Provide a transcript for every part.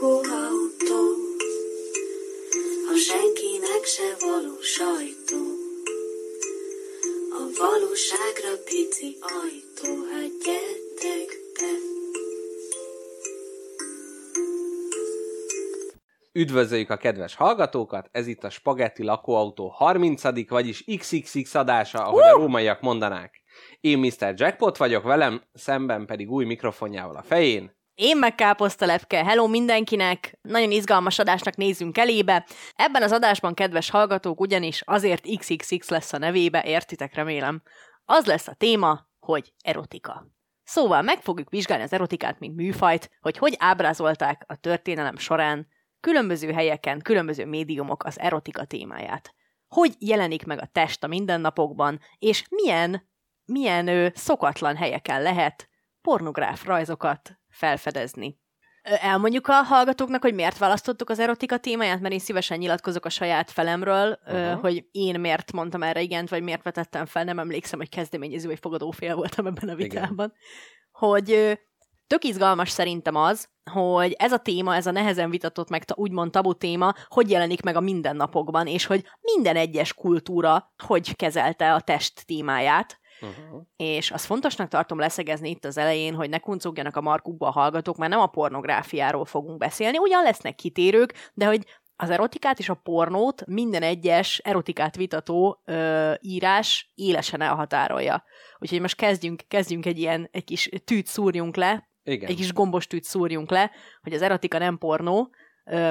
lakóautó, a senkinek se való sajtó, a valóságra pici ajtó, hát gyertek be. Üdvözöljük a kedves hallgatókat, ez itt a Spagetti lakóautó 30. vagyis XXX adása, ahogy a rómaiak mondanák. Én Mr. Jackpot vagyok, velem szemben pedig új mikrofonjával a fején. Én meg Káposztalepke, hello mindenkinek! Nagyon izgalmas adásnak nézzünk elébe. Ebben az adásban, kedves hallgatók, ugyanis azért XXX lesz a nevébe, értitek remélem. Az lesz a téma, hogy erotika. Szóval meg fogjuk vizsgálni az erotikát, mint műfajt, hogy ábrázolták a történelem során különböző helyeken, különböző médiumok az erotika témáját. Hogy jelenik meg a test a mindennapokban, és milyen szokatlan helyeken lehet pornográf rajzokat felfedezni. Elmondjuk a hallgatóknak, hogy miért választottuk az erotika témáját, mert én szívesen nyilatkozok a saját felemről, hogy én miért mondtam erre igent, vagy miért vetettem fel, nem emlékszem, hogy kezdeményező vagy fogadófél voltam ebben a vitában. Igen. Hogy tök izgalmas szerintem az, hogy ez a téma, ez a nehezen vitatott, meg úgymond tabu téma, hogy jelenik meg a mindennapokban, és hogy minden egyes kultúra hogy kezelte a test témáját. És az fontosnak tartom leszegezni itt az elején, hogy ne kuncogjanak a markukba a hallgatók, mert nem a pornográfiáról fogunk beszélni, ugyan lesznek kitérők, de hogy az erotikát és a pornót minden egyes erotikát vitató írás élesen elhatárolja. Úgyhogy most kezdjünk egy kis tűt szúrjunk le, igen, egy kis gombos tűt szúrjunk le, hogy az erotika nem pornó,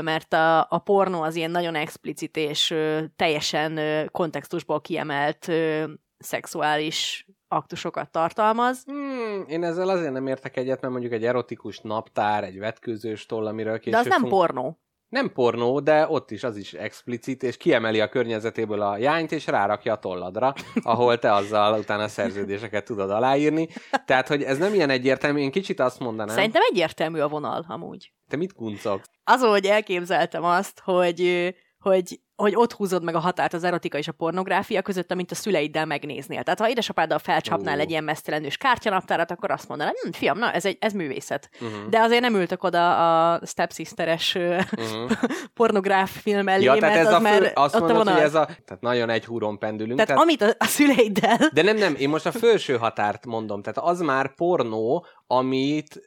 mert a pornó az ilyen nagyon explicit és teljesen kontextusból kiemelt szexuális aktusokat tartalmaz. Én ezzel azért nem értek egyet, mert mondjuk egy erotikus naptár, egy vetkőzős toll, amiről később... De az nem pornó. Nem pornó, de ott is az is explicit, és kiemeli a környezetéből a jányt, és rárakja a tolladra, ahol te azzal utána szerződéseket tudod aláírni. Tehát, hogy ez nem ilyen egyértelmű, én kicsit azt mondanám... Szerintem egyértelmű a vonal, amúgy. Te mit kuncogsz? Azon, hogy elképzeltem azt, hogy ott húzod meg a határt az erotika és a pornográfia között, amint a szüleiddel megnéznél. Tehát ha édesapáddal felcsapnál egy ilyen mesztelenős kártyanaptárat, akkor azt mondanám, fiam, na ez művészet. De azért nem ültök oda a stepsisteres pornográf film elé, ja, mert az már azt mondod, hogy ez a... Tehát nagyon egy húron pendülünk. Tehát amit a szüleiddel... De nem, én most a felső határt mondom. Tehát az már pornó,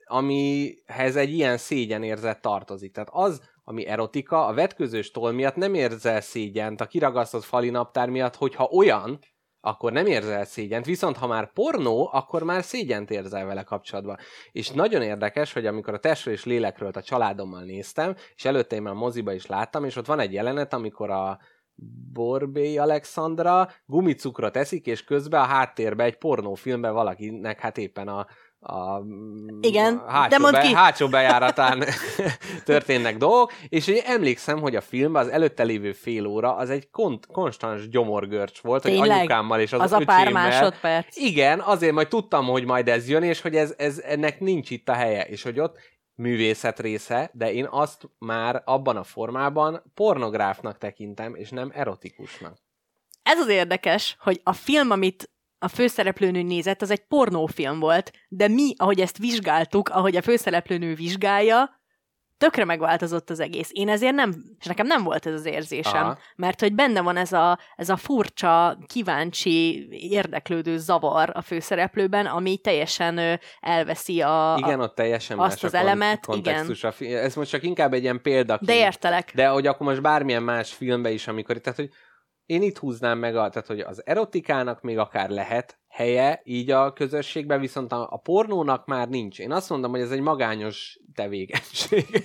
amihez egy ilyen szégyenérzet tartozik. Tehát az, ami erotika, a vetközős toll miatt nem érzel szégyent, a kiragasztott falinaptár miatt, hogyha olyan, akkor nem érzel szégyent, viszont ha már pornó, akkor már szégyent érzel vele kapcsolatban. És nagyon érdekes, hogy amikor a Testről és Lélekről a családommal néztem, és előtte én már moziba is láttam, és ott van egy jelenet, amikor a Borbély Alexandra gumicukrot eszik, és közben a háttérbe egy pornófilmben valakinek hát éppen a hátsó bejáratán történnek dolgok, és én emlékszem, hogy a filmben az előtte lévő fél óra az egy konstans gyomorgörcs volt, tényleg? Hogy anyukámmal és az a pár másodperc. Igen, azért majd tudtam, hogy majd ez jön, és hogy ennek nincs itt a helye, és hogy ott művészet része, de én azt már abban a formában pornográfnak tekintem, és nem erotikusnak. Ez az érdekes, hogy a film, amit a főszereplőnő nézett, az egy pornófilm volt, de mi, ahogy ezt vizsgáltuk, ahogy a főszereplőnő vizsgálja, tökre megváltozott az egész. Én ezért nekem nem volt ez az érzésem, mert hogy benne van ez a furcsa, kíváncsi, érdeklődő zavar a főszereplőben, ami teljesen elveszi azt az elemet. Igen. Ez most csak inkább egy ilyen példaként. De értelek. De hogy akkor most bármilyen más filmbe is, amikor, tehát hogy én itt húznám meg, tehát hogy az erotikának még akár lehet helye így a közösségben, viszont a pornónak már nincs. Én azt mondom, hogy ez egy magányos tevékenység.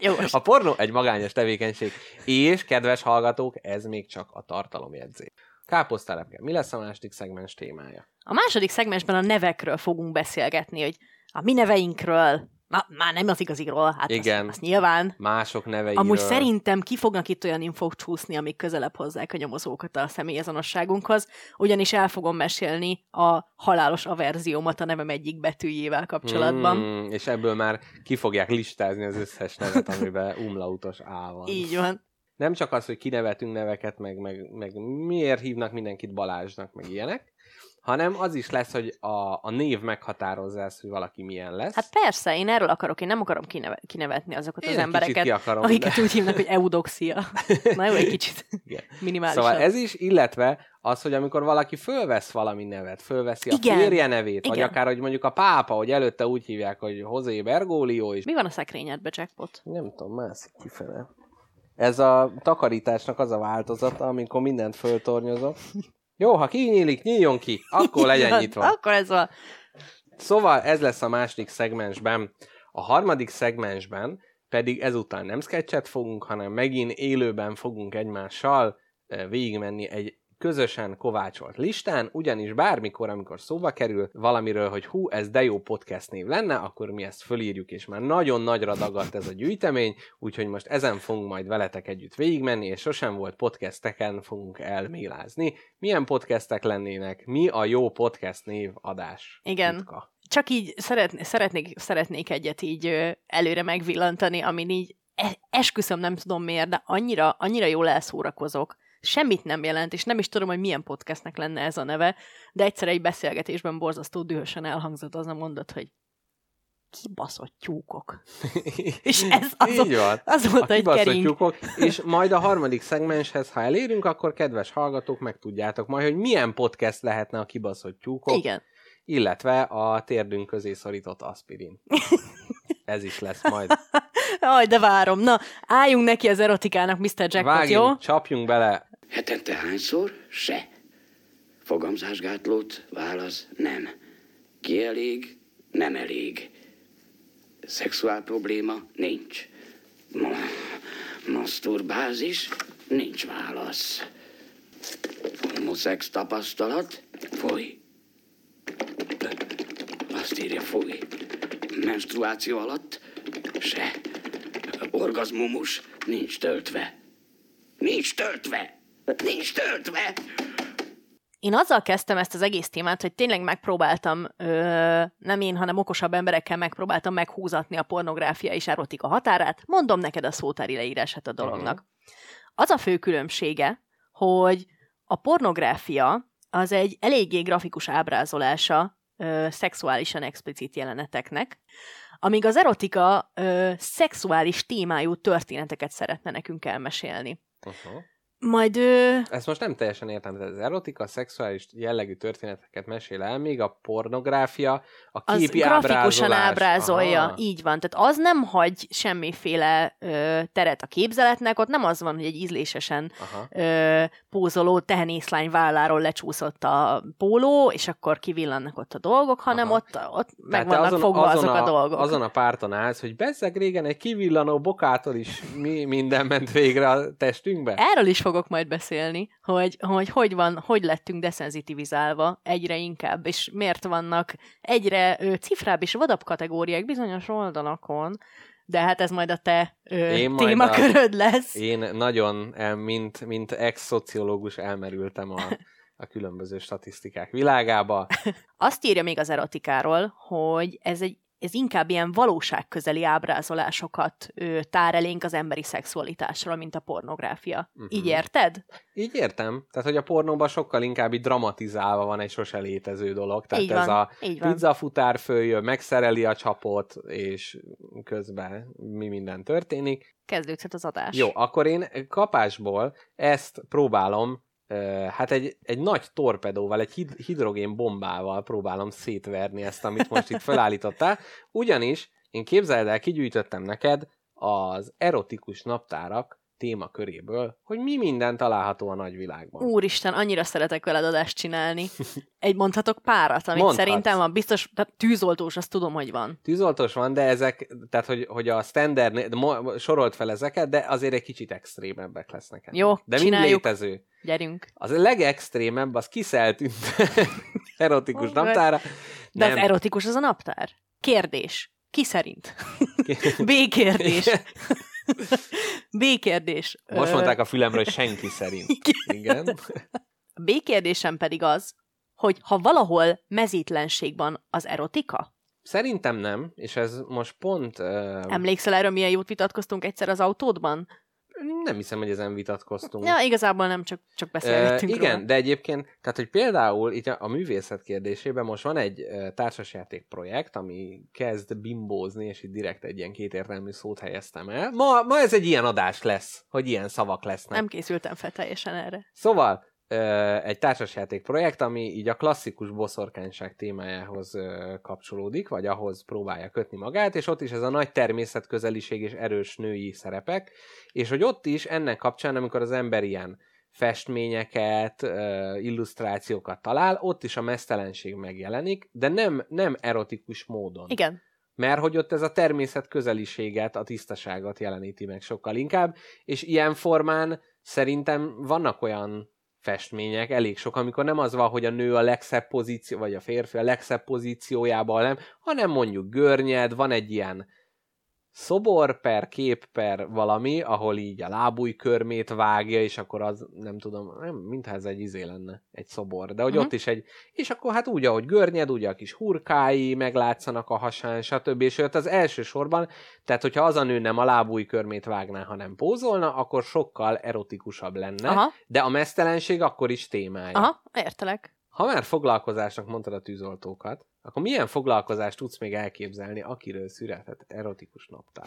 Jó, a pornó egy magányos tevékenység. És, kedves hallgatók, ez még csak a tartalomjegyzés. Káposztalepke, mi lesz a második szegmens témája? A második szegmensben a nevekről fogunk beszélgetni, hogy a mi neveinkről... Már nem az igazikról, hát igen, azt nyilván. Mások neveiről. Amúgy szerintem ki fognak itt olyan infók csúszni, amik közelebb hozzák a nyomozókat a személyazonosságunkhoz, ugyanis el fogom mesélni a halálos averziómat a nevem egyik betűjével kapcsolatban. És ebből már ki fogják listázni az összes nevet, amiben umlautos A van. Így van. Nem csak az, hogy kinevetünk neveket, meg miért hívnak mindenkit Balázsnak, meg ilyenek, hanem az is lesz, hogy a név meghatározza ezt, hogy valaki milyen lesz. Hát persze, én erről akarok, én nem akarom kinevetni azokat az embereket, akiket úgy hívnak, hogy eudoxia. Na jó, egy kicsit minimálisan. Szóval ez is, illetve az, hogy amikor valaki fölvesz valami nevet, fölveszi a férje nevét, vagy akár, hogy mondjuk a pápa, hogy előtte úgy hívják, hogy José Bergoglio is. Mi van a szekrényedbe, Jackpot? Nem tudom, mászik kifele. Ez a takarításnak az a változata, amikor mindent föltornyozok. Jó, ha kinyílik, nyíljon ki, akkor legyen nyitva. Akkor ez van. Szóval ez lesz a második szegmensben. A harmadik szegmensben pedig ezután nem sketchet fogunk, hanem megint élőben fogunk egymással végigmenni egy közösen kovácsolt listán, ugyanis bármikor, amikor szóba kerül valamiről, hogy hú, ez de jó podcast név lenne, akkor mi ezt fölírjuk, és már nagyon nagyra dagadt ez a gyűjtemény, úgyhogy most ezen fogunk majd veletek együtt végigmenni, és sosem volt podcasteken fogunk elmélázni. Milyen podcastek lennének? Mi a jó podcast név adás? Igen. Jutka. Csak így szeretnék egyet így előre megvillantani, amin így esküszöm, nem tudom miért, de annyira jól elszórakozok. Semmit nem jelent, és nem is tudom, hogy milyen podcastnek lenne ez a neve, de egyszer egy beszélgetésben borzasztó dühösen elhangzott az a mondat, hogy kibaszott tyúkok. És ez az volt a egy kering. Tyúkok, és majd a harmadik szegmenshez, ha elérünk, akkor kedves hallgatók, megtudjátok majd, hogy milyen podcast lehetne a kibaszott tyúkok, igen, illetve a térdünk közé szorított aspirin. Ez is lesz majd. Aj, de várom. Na, álljunk neki az erotikának, Mr. Jackpot, vágjunk, jó? Csapjunk bele. Hetente hányszor? Se. Fogamzásgátlót? Válasz nem. Ki elég? Nem elég. Szexuál probléma? Nincs. Maszturbázis? Nincs válasz. Homoszex tapasztalat? Foly. Azt írja, foly. Menstruáció alatt? Se. Orgazmumus? Nincs töltve. Nincs töltve! Nincs töltve! Én azzal kezdtem ezt az egész témát, hogy tényleg megpróbáltam, nem én, hanem okosabb emberekkel megpróbáltam meghúzatni a pornográfia és erotika határát. Mondom neked a szótári leírását a dolognak. Az a fő különbsége, hogy a pornográfia az egy eléggé grafikus ábrázolása szexuálisan explicit jeleneteknek, amíg az erotika szexuális témájú történeteket szeretne nekünk elmesélni. Majd ezt most nem teljesen értem, de az erotika szexuális jellegű történeteket mesél el, még a pornográfia a képi ábrázolás. Az grafikusan ábrázolja, így van. Tehát az nem hagy semmiféle teret a képzeletnek, ott nem az van, hogy egy ízlésesen pózoló tehenészlány válláról lecsúszott a póló, és akkor kivillannak ott a dolgok, hanem ott meg vannak fogva azok a dolgok. Azon a párton állsz, hogy bezzeg régen egy kivillanó bokától is mi minden ment végre a testünkbe? Erről is fogok majd beszélni, hogy lettünk deszenzitivizálva egyre inkább, és miért vannak egyre cifrább és vadabb kategóriák bizonyos oldalakon, de hát ez majd a te témaköröd lesz. Én nagyon, mint ex-szociológus elmerültem a különböző statisztikák világába. Azt írja még az erotikáról, hogy ez inkább ilyen valóságközeli ábrázolásokat tár elénk az emberi szexualitásról, mint a pornográfia. Így érted? Így értem. Tehát, hogy a pornóban sokkal inkább így dramatizálva van egy sose létező dolog. Tehát van, ez a pizzafutár följön, megszereli a csapot, és közben mi minden történik. Kezdődhet az adás. Jó, akkor én kapásból ezt próbálom, hát egy nagy torpedóval, egy hidrogén bombával próbálom szétverni ezt, amit most itt felállítottál. Ugyanis én, képzeld el, kigyűjtöttem neked az erotikus naptárak témaköréből, hogy mi minden található a nagyvilágban. Úristen, annyira szeretek veled adást csinálni. Mondhatok párat, amit szerintem van. Biztos, tehát tűzoltós, azt tudom, hogy van. Tűzoltós van, de ezek, tehát hogy a standard, sorolt fel ezeket, de azért egy kicsit extrémebbek lesznek. Jó, de mind létező. Gyerünk. Az a legextrémebb, az kiszeltűnt erotikus naptára. De nem. Az erotikus az a naptár. Kérdés. Ki szerint? B-kérdés. B-kérdés. Most mondták a fülemről, hogy senki szerint. Igen. A B-kérdésem pedig az, hogy ha valahol mezítlenség van, az erotika? Szerintem nem, és ez most pont... Emlékszel erről, milyen jót vitatkoztunk egyszer az autódban? Nem hiszem, hogy ezen vitatkoztunk. Ja, igazából nem, csak beszélgettünk róla. Igen, de egyébként, tehát hogy például itt a művészet kérdésében most van egy társasjáték projekt, ami kezd bimbózni, és itt direkt egy ilyen kétértelmű szót helyeztem el. Ma ez egy ilyen adás lesz, hogy ilyen szavak lesznek. Nem készültem fel teljesen erre. Szóval, egy társasjáték projekt, ami így a klasszikus boszorkányság témájához kapcsolódik, vagy ahhoz próbálja kötni magát, és ott is ez a nagy természetközeliség és erős női szerepek, és hogy ott is ennek kapcsán, amikor az ember ilyen festményeket, illusztrációkat talál, ott is a mesztelenség megjelenik, de nem erotikus módon. Igen. Mert hogy ott ez a természetközeliséget, a tisztaságot jeleníti meg sokkal inkább, és ilyen formán szerintem vannak olyan festmények, elég sok, amikor nem az van, hogy a nő a legszebb pozíció, vagy a férfi a legszebb pozíciójában, nem, hanem mondjuk görnyed, van egy ilyen szobor per kép per valami, ahol így a lábúj körmét vágja, és akkor az, nem tudom, nem, mintha ez egy lenne, egy szobor, de hogy ott is egy, és akkor hát úgy, ahogy görnyed, úgy a kis hurkái meglátszanak a hasán, stb. És az elsősorban, tehát hogyha az a nő nem a lábúj körmét vágná, hanem pózolna, akkor sokkal erotikusabb lenne, aha, de a mesztelenség akkor is témája. Aha, értelek. Ha már foglalkozásnak mondtad a tűzoltókat, akkor milyen foglalkozást tudsz még elképzelni, akiről születhet erotikus naptár?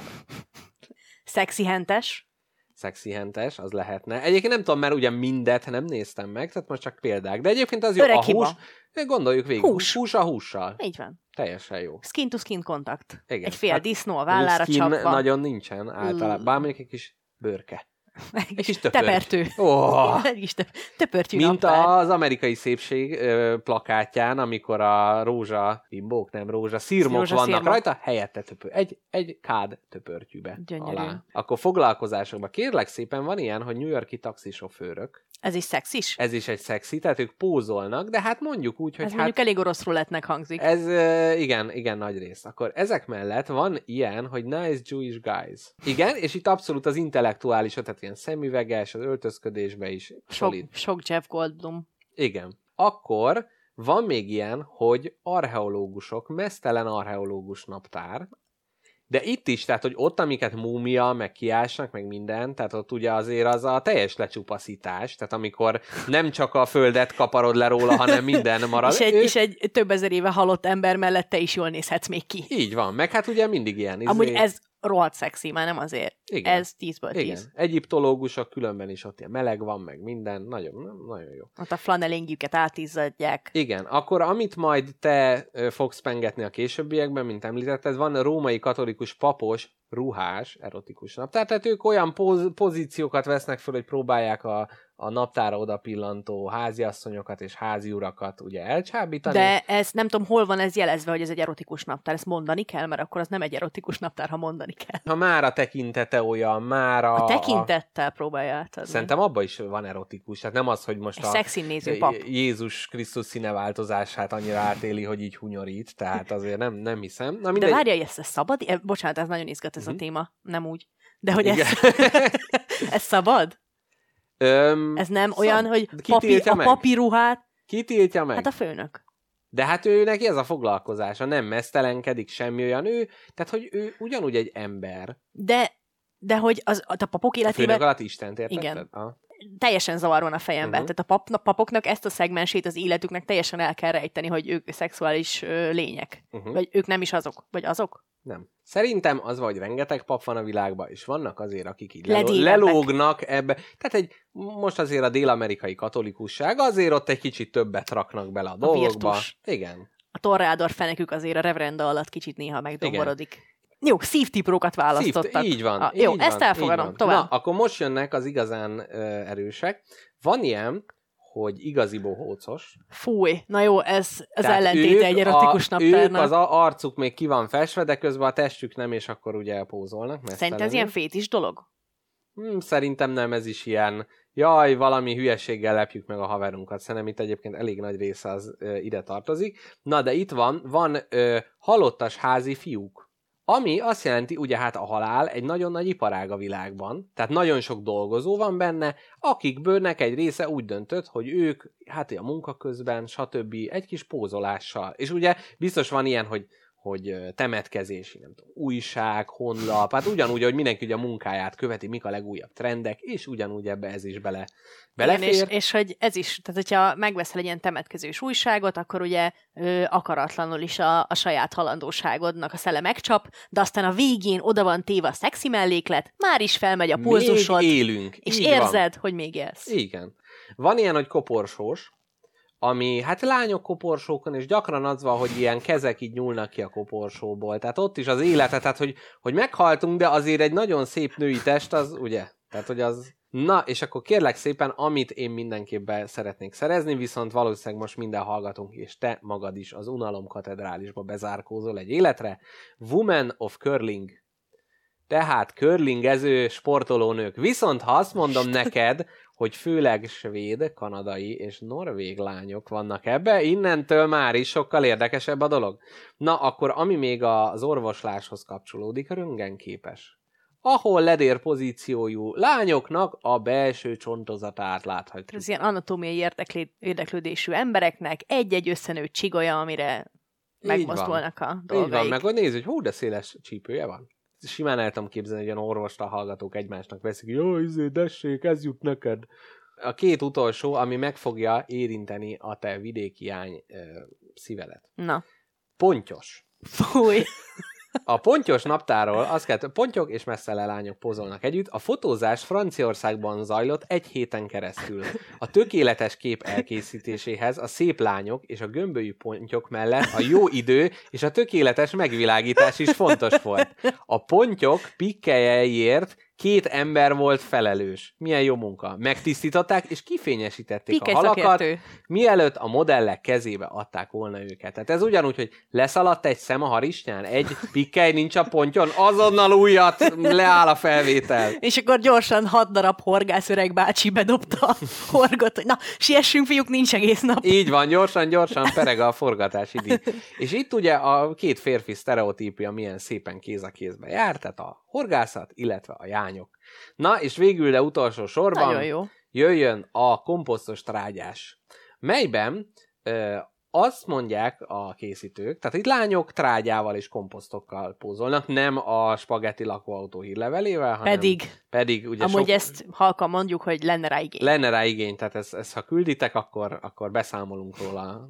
Szexihentes. Szexihentes, az lehetne. Egyébként nem tudom, mert ugyan mindet nem néztem meg, tehát most csak példák. De egyébként az jó, öreg a hiba. Hús. Gondoljuk végig. Hús a hússal. Így van. Teljesen jó. Skin to skin kontakt. Egy fél hát disznó a vállára csapva. Nagyon nincsen általában. Bár még egy kis bőrke. Egy kis tepertő. Oh. Egy kis tepertő. Mint naptár. Az amerikai szépség plakátján, amikor a rózsabimbók, nem rózsaszirmok vannak szírmok rajta, helyette töpör. Egy kád töpörtyűbe alá. Akkor foglalkozásokban kérlek szépen van ilyen, hogy New York-i taxisofőrök. Ez is szexis? Ez is egy szexi, tehát ők pózolnak, de hát mondjuk úgy, hogy ez hát... mondjuk elég orosz rulettnek hangzik. Ez igen, nagy rész. Akkor ezek mellett van ilyen, hogy nice Jewish guys. Igen, és itt abszolút az intellektuális, tehát ilyen szemüveges, az öltözködésbe is solid. Sok Jeff Goldblum. Igen. Akkor van még ilyen, hogy archeológusok, mesztelen archeológus naptár. De itt is, tehát, hogy ott, amiket múmia, meg kiásnak, meg minden, tehát ott ugye azért az a teljes lecsupaszítás, tehát amikor nem csak a földet kaparod le róla, hanem minden marad. és egy több ezer éve halott ember mellett te is jól nézhetsz még ki. Így van, meg hát ugye mindig ilyen. Amúgy ez rohadt szexi, már nem azért. Igen. Ez 10-ből 10. Egyiptológusok különben is ott ilyen meleg van, meg minden. Nagyon, nagyon jó. Ott a flanelingjüket átizzadják. Igen. Akkor amit majd te fogsz pengetni a későbbiekben, mint említetted, van a római katolikus papos ruhás erotikus naptár. Tehát ők olyan pozíciókat vesznek föl, hogy próbálják a naptára oda pillantó háziasszonyokat és háziurakat ugye elcsábítani. De ez nem tudom, hol van ez jelezve, hogy ez egy erotikus naptár. Ezt mondani kell, mert akkor az nem egy erotikus naptár, ha mondani kell. Ha már a tekintete olyan, már a tekintettel próbálja átadni. Szerintem abban is van erotikus. Tehát nem az, hogy most a szexin néző pap Jézus Krisztus színeváltozását annyira átéli, hogy így hunyorít. Tehát azért nem hiszem. Na, mindegy... De várja, hogy ez szabad? Bocsánat, ez nagyon izgat ez a téma. Nem úgy. De hogy ez szabad? Ez nem olyan, hogy a papi ruhát... Ki tiltja meg? Hát a főnök. De hát ő neki ez a foglalkozása, nem mesztelenkedik semmi olyan ő, tehát hogy ő ugyanúgy egy ember. De hogy a papok életében... A főnök alatt Istent értetted? Igen. Teljesen zavar van a fejemben. Tehát a papoknak ezt a szegmensét az életüknek teljesen el kell rejteni, hogy ők szexuális lények. Vagy ők nem is azok. Vagy azok? Nem. Szerintem az, hogy rengeteg pap van a világban, és vannak azért, akik így lelógnak ebbe. Tehát most azért a dél-amerikai katolikusság, azért ott egy kicsit többet raknak bele a dolgokba. Virtus. Igen. A torrádor fenekük azért a reverenda alatt kicsit néha megdomborodik. Igen. Jó, szívtiprókat választottak. Így van. Jó, így ezt elfogadom. Tovább. Na, akkor most jönnek az igazán erősek. Van ilyen, hogy igazi bohócos. Fúj, na jó, ez az ellentéte egy erotikus naptárnak. Ők az arcuk még ki van festve, de közben a testük nem, és akkor ugye pózolnak. Szerintem ez ilyen fétis dolog? Szerintem nem, ez is ilyen jaj, valami hülyeséggel lepjük meg a haverunkat. Szerintem itt egyébként elég nagy része az ide tartozik. Na, de itt van halottas házi fiúk. Ami azt jelenti, ugye hát a halál egy nagyon nagy iparág a világban, tehát nagyon sok dolgozó van benne, akikből egy része úgy döntött, hogy ők, hát a munka közben, stb. Egy kis pózolással. És ugye biztos van ilyen, hogy hogy temetkezési, nem tudom, újság, honlap, hát ugyanúgy, hogy mindenki ugye a munkáját követi, mik a legújabb trendek, és ugyanúgy ebbe ez is belefér. Igen, és hogy ez is, tehát hogyha megveszel egy ilyen temetkezős újságot, akkor ugye akaratlanul is a saját halandóságodnak a szele megcsap, de aztán a végén oda van téve a szexi melléklet, már is felmegy a pulzusod, még élünk. És így érzed, van. Hogy még élsz. Igen. Van ilyen, hogy koporsós, ami, hát lányok koporsókon, és gyakran az van, hogy ilyen kezek így nyúlnak ki a koporsóból. Tehát ott is az élete, tehát hogy meghaltunk, de azért egy nagyon szép női test, az ugye? Tehát, hogy az... Na, és akkor kérlek szépen, amit én mindenképpen szeretnék szerezni, viszont valószínűleg most minden hallgatunk, és te magad is az unalom katedrálisba bezárkózol egy életre. Woman of Curling. Tehát curlingező sportolónők. Viszont ha azt mondom neked, hogy főleg svéd, kanadai és norvég lányok vannak ebbe, innentől már is sokkal érdekesebb a dolog. Na, akkor ami még az orvosláshoz kapcsolódik, a röntgenképes. Ahol ledér pozíciójú lányoknak a belső csontozatát láthatjuk. Ez ilyen anatómiai érdeklődésű embereknek egy-egy összenőtt csigolya, amire megmozdulnak a dolgaik. Így van, meg hogy nézd, hogy hú, de széles csípője van. Simán el tudom képzelni, hogy olyan orvosra hallgatók egymásnak veszik, jó, dessék, ez jut neked. A két utolsó, ami meg fogja érinteni a te vidéki ány szívelet. Na. Pontyos. Fúj. A pontyos naptárról azt kell, pontyok és messzele lányok pozolnak együtt. A fotózás Franciaországban zajlott egy héten keresztül. A tökéletes kép elkészítéséhez a szép lányok és a gömbölyű pontyok mellett a jó idő és a tökéletes megvilágítás is fontos volt. A pontyok pikkelyeiért 2 ember volt felelős. Milyen jó munka. Megtisztították és kifényesítették a halakat, mielőtt a modellek kezébe adták volna őket. Tehát ez ugyanúgy, hogy leszaladt egy szem a harisnyán, egy pikkely nincs a pontyon, azonnal újat, leáll a felvétel. És akkor gyorsan 6 darab horgász öreg bácsi bedobta a horgot, hogy na, siessünk fiúk, nincs egész nap. Így van, gyorsan pereg a forgatás idő. És itt ugye a két férfi sztereotípia milyen szépen kéz a kézbe járt, tehát a horgászat, illetve a jányok. Na, és végül, de utolsó sorban jöjjön a komposztos trágyás, melyben azt mondják a készítők, tehát itt lányok trágyával és komposztokkal pózolnak, nem a spagetti lakóautó hírlevelével, hanem... Pedig ugye amúgy ezt halkan mondjuk, hogy lenne rá igény. Tehát ez ha külditek, akkor beszámolunk róla.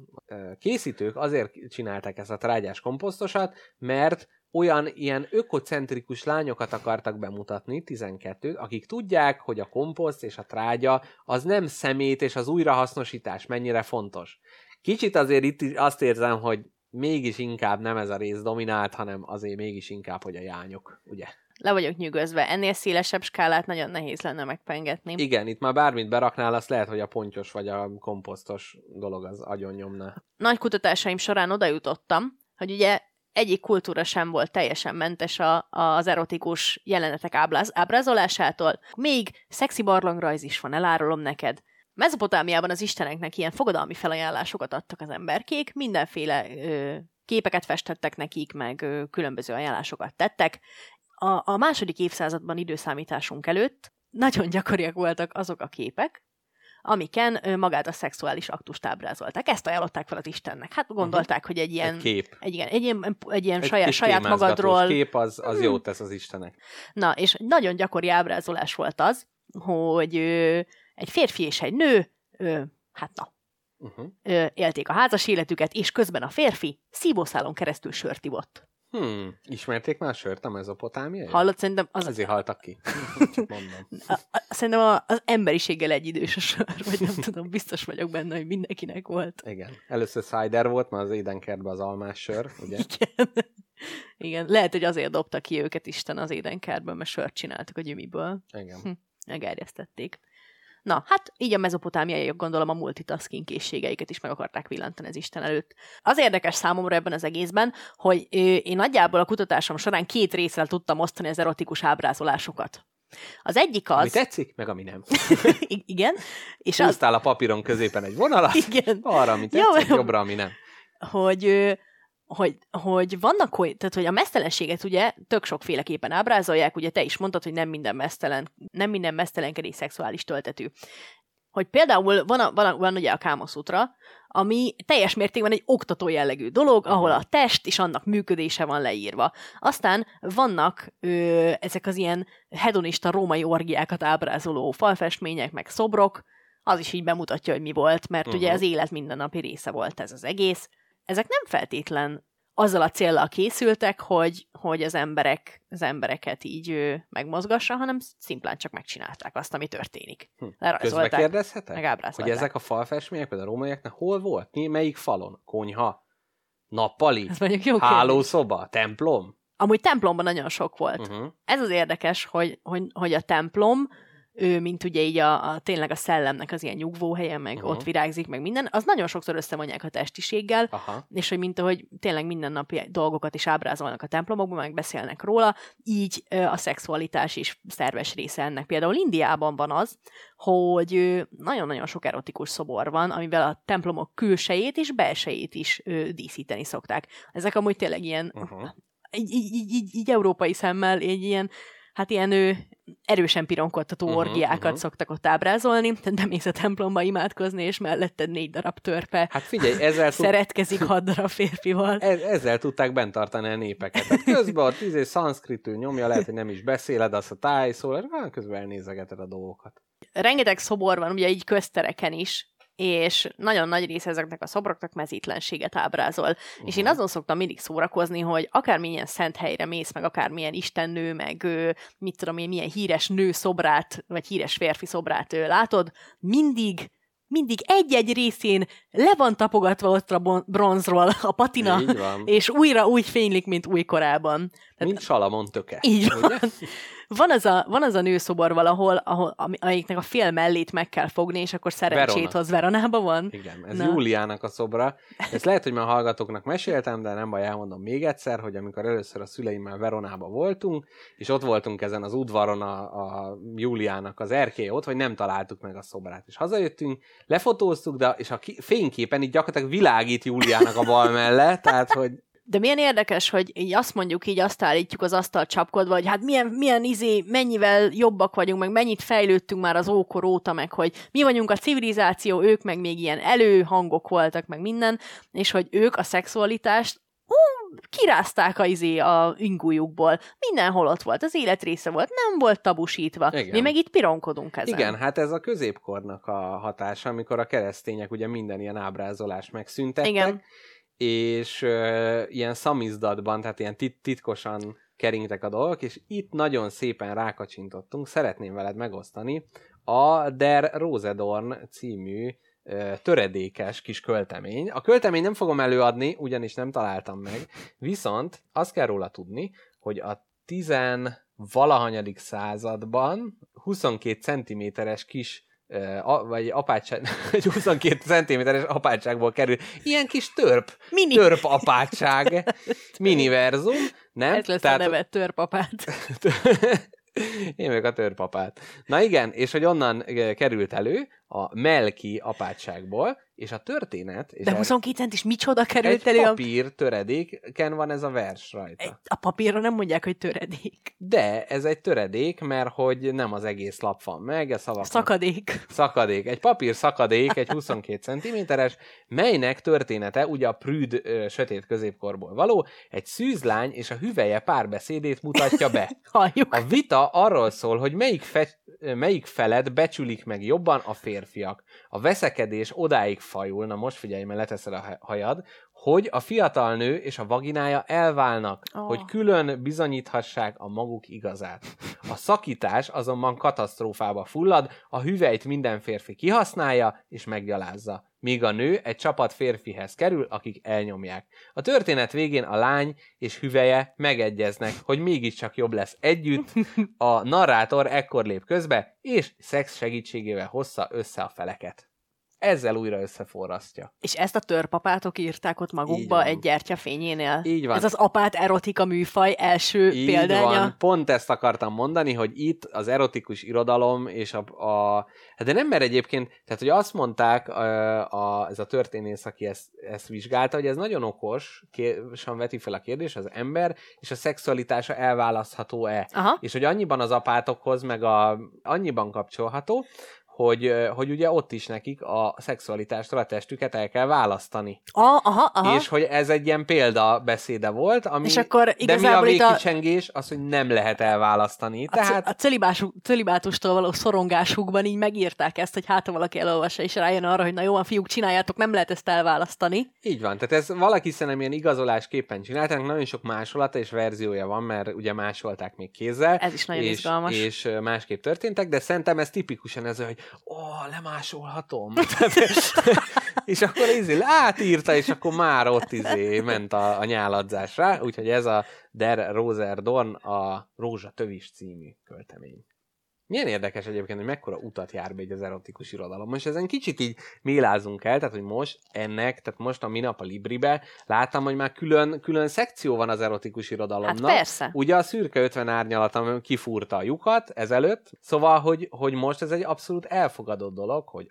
Készítők azért csinálták ezt a trágyás komposztosat, mert olyan ilyen ökocentrikus lányokat akartak bemutatni, 12-t, akik tudják, hogy a komposzt és a trágya az nem szemét, és az újrahasznosítás mennyire fontos. Kicsit azért itt azt érzem, hogy mégis inkább nem ez a rész dominált, hanem azért mégis inkább, hogy a jányok, ugye? Le vagyok nyűgözve. Ennél szélesebb skálát nagyon nehéz lenne megpengetni. Igen, itt már bármit beraknál, azt lehet, hogy a pontyos vagy a komposztos dolog az agyonnyomná. Nagy kutatásaim során oda jutottam, hogy ugye egyik kultúra sem volt teljesen mentes az erotikus jelenetek ábrázolásától. Még szexi barlangrajz is van, elárulom neked. Mezopotámiában az isteneknek ilyen fogadalmi felajánlásokat adtak az emberkék, mindenféle képeket festettek nekik, meg különböző ajánlásokat tettek. A második évszázadban időszámításunk előtt nagyon gyakoriak voltak azok a képek, amiken magát a szexuális aktust ábrázolták. Ezt ajánlották fel az Istennek. Hát gondolták, hogy egy ilyen... Egy ilyen saját magadról... kép az jót tesz az Istenek. Na, és nagyon gyakori ábrázolás volt az, hogy egy férfi és egy nő, élték a házas életüket, és közben a férfi szívószálon keresztül sört ivott. Ismerték már sört a mezopotámiai? Hallott, szerintem... Azért haltak ki. Csak mondom. Szerintem az emberiséggel egy idős a sör, vagy nem tudom, biztos vagyok benne, hogy mindenkinek volt. Igen. Először cider volt, már az édenkertben az almás sör, ugye? Igen. Lehet, hogy azért dobta ki őket Isten az édenkertből, mert sört csináltak a gyümiből. Igen. Megerjesztették. Na, hát így a mezopotámiaiak gondolom a multitasking készségeiket is meg akarták villantani az Isten előtt. Az érdekes számomra ebben az egészben, hogy én nagyjából a kutatásom során 2 részre tudtam osztani az erotikus ábrázolásokat. Az egyik az... Ami tetszik, meg ami nem. Igen. És húztál a papíron középen egy vonalat, igen. Arra, ami tetszik, jobbra, ami nem. Hogy vannak olyan, tehát hogy a mesztelenséget ugye tök sokféleképpen ábrázolják, ugye te is mondtad, hogy nem minden mesztelenkedés szexuális töltetű. Hogy például van ugye a Kámosz útra, ami teljes mértékben egy oktató jellegű dolog, ahol a test és annak működése van leírva. Aztán vannak ezek az ilyen hedonista római orgiákat ábrázoló falfestmények, meg szobrok, az is így bemutatja, hogy mi volt, mert ugye az élet mindennapi része volt ez az egész. Ezek nem feltétlen azzal a céllal készültek, hogy az embereket így megmozgassa, hanem szimplán csak megcsinálták azt, ami történik. Lerajzolták. Közbe kérdezhetek, hogy ezek a falfestmények, például a rómaiaknak hol volt? Melyik falon? Konyha? Nappali? Hálószoba? Templom? Amúgy templomban nagyon sok volt. Uh-huh. Ez az érdekes, hogy a templom, ő, mint ugye így tényleg a szellemnek az ilyen nyugvóhelye, meg ott virágzik, meg minden, az nagyon sokszor összevonják a testiséggel, és hogy mint ahogy tényleg mindennapi dolgokat is ábrázolnak a templomokban, meg beszélnek róla, így a szexualitás is szerves része ennek. Például Indiában van az, hogy nagyon-nagyon sok erotikus szobor van, amivel a templomok külsejét és belsejét is díszíteni szokták. Ezek amúgy tényleg ilyen, így európai szemmel, egy ilyen, hát ilyen erősen pironkodtató orgiákat szoktak ott ábrázolni, de mész a templomba imádkozni, és mellette 4 darab törpe. Hát figyelj, ezzel szeretkezik 6 darab férfival. Ezzel tudták bent tartani a népeket. Hát közben ott szanszkritül nyomja, lehet, hogy nem is beszéled, azt a tájszól, és közben elnézegeted a dolgokat. Rengeteg szobor van, ugye így köztereken is, és nagyon nagy része ezeknek a szobroknak mezítlenséget ábrázol. Uh-huh. És én azon szoktam mindig szórakozni, hogy akármilyen szent helyre mész, meg akármilyen istennő, meg mit tudom én, milyen híres nő szobrát, vagy híres férfi szobrát látod, mindig egy-egy részén le van tapogatva ott a bronzról a patina, és újra úgy fénylik, mint újkorában. Mint Salamon töke. Így van. Van az a nőszobor valahol, amelyiknek a fél mellét meg kell fogni, és akkor szerencsét hoz. Veronába van. Igen, ez Júliának a szobra. Ezt lehet, hogy már hallgatóknak meséltem, de nem baj, elmondom még egyszer, hogy amikor először a szüleimmel Veronába voltunk, és ott voltunk ezen az udvaron a Júliának az erkély ott, hogy nem találtuk meg a szobrát. És hazajöttünk, lefotóztuk, és a fényképen így gyakorlatilag világít Júliának a bal mellett, tehát hogy... De milyen érdekes, hogy így azt mondjuk, így azt állítjuk az asztalt csapkodva, hogy hát milyen mennyivel jobbak vagyunk, meg mennyit fejlődtünk már az ókor óta, meg hogy mi vagyunk a civilizáció, ők meg még ilyen előhangok voltak, meg minden, és hogy ők a szexualitást kirázták a ingújukból. Mindenhol ott volt, az élet része volt, nem volt tabusítva. Igen. Mi meg itt pironkodunk ezen. Igen, hát ez a középkornak a hatása, amikor a keresztények ugye minden ilyen ábrázolást megszüntettek. Igen. És ilyen szamizdatban, tehát ilyen titkosan keringtek a dolgok, és itt nagyon szépen rákacsintottunk, szeretném veled megosztani a Der Rosedorn című töredékes kis költemény. A költemény nem fogom előadni, ugyanis nem találtam meg, viszont azt kell róla tudni, hogy a 10-valahanyadik században 22 centiméteres kis vagy apátság, egy 22 cm-es apátságból kerül. Ilyen kis törp apátság, miniverzum, nem? Ez lesz a neve, törpapát. Én vagyok a törpapát. Na igen, és hogy onnan került elő a melki apátságból, és a történet... És de 22 centis micsoda került elő? Egy papír töredéken van ez a vers rajta. A papírra nem mondják, hogy töredék. De ez egy töredék, mert hogy nem az egész lap van meg, a szavak... Szakadék. Egy papír szakadék, egy 22 centiméteres, melynek története, ugye a prűd sötét középkorból való, egy szűzlány és a hüvelye párbeszédét mutatja be. Halljuk. A vita arról szól, hogy melyik felet becsülik meg jobban a férfiak. A veszekedés odáig fajul, na most figyelj, mert leteszel a hajad, hogy a fiatal nő és a vaginája elválnak, hogy külön bizonyíthassák a maguk igazát. A szakítás azonban katasztrófába fullad, a hüvelyt minden férfi kihasználja és meggyalázza, míg a nő egy csapat férfihez kerül, akik elnyomják. A történet végén a lány és hüvelye megegyeznek, hogy mégiscsak jobb lesz együtt, a narrátor ekkor lép közbe, és szex segítségével hossza össze a feleket. Ezzel újra összeforrasztja. És ezt a törpapátok írták ott magukba egy gyertyafényénél. Így van. Ez az apát erotika műfaj első példánya. Van. Pont ezt akartam mondani, hogy itt az erotikus irodalom és de nem, mert egyébként, tehát hogy azt mondták, ez a történész, aki ezt vizsgálta, hogy ez nagyon okosan veti fel a kérdés, az ember és a szexualitása elválasztható-e. Aha. És hogy annyiban az apátokhoz, meg annyiban kapcsolható, hogy ugye ott is nekik a szexualitástól a testüket el kell választani. Aha. És hogy ez egy ilyen példabeszéde volt, ami, és akkor de mi a végkicsengés, az, hogy nem lehet elválasztani. Tehát... A cölibátustól való szorongásukban így megírták ezt, hogy hát valaki elolvassa, és rájön arra, hogy na jó, fiúk, csináljátok, nem lehet ezt elválasztani. Így van, tehát ez valaki szerintem ilyen igazolásképpen csinálták, nagyon sok másolata és verziója van, mert ugye másolták még kézzel. Ez is nagyon izgalmas. És másképp történtek, de szerintem ez tipikusan ez, hogy lemásolhatom. És akkor átírta, és akkor már ott ment a nyáladzásra, úgyhogy ez a Der Roser Dorn, a Rózsatövis című költemény. Milyen érdekes egyébként, hogy mekkora utat jár be az erotikus irodalom. Most ezen kicsit így mélázunk el, tehát hogy most a minap a Libribe láttam, hogy már külön szekció van az erotikus irodalomnak. Hát persze. Ugye a szürke 50 árnyalat kifúrta a lyukat ezelőtt, szóval, hogy most ez egy abszolút elfogadott dolog, hogy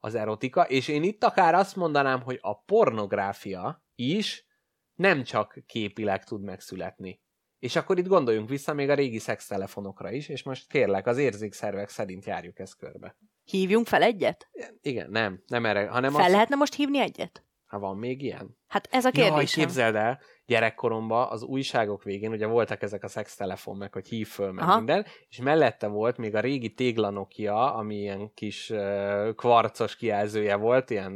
az erotika, és én itt akár azt mondanám, hogy a pornográfia is nem csak képileg tud megszületni. És akkor itt gondoljunk vissza még a régi szextelefonokra is, és most kérlek, az érzékszervek szerint járjuk ezt körbe. Hívjunk fel egyet? Igen, nem erre, hanem fel lehetne most hívni egyet? Ha van még ilyen? Hát ez a kérdésem. Jaj, képzeld el, gyerekkoromban az újságok végén, ugye voltak ezek a szextelefon, meg hogy hív föl, meg minden, és mellette volt még a régi téglanokia, ami ilyen kis kvarcos kijelzője volt, ilyen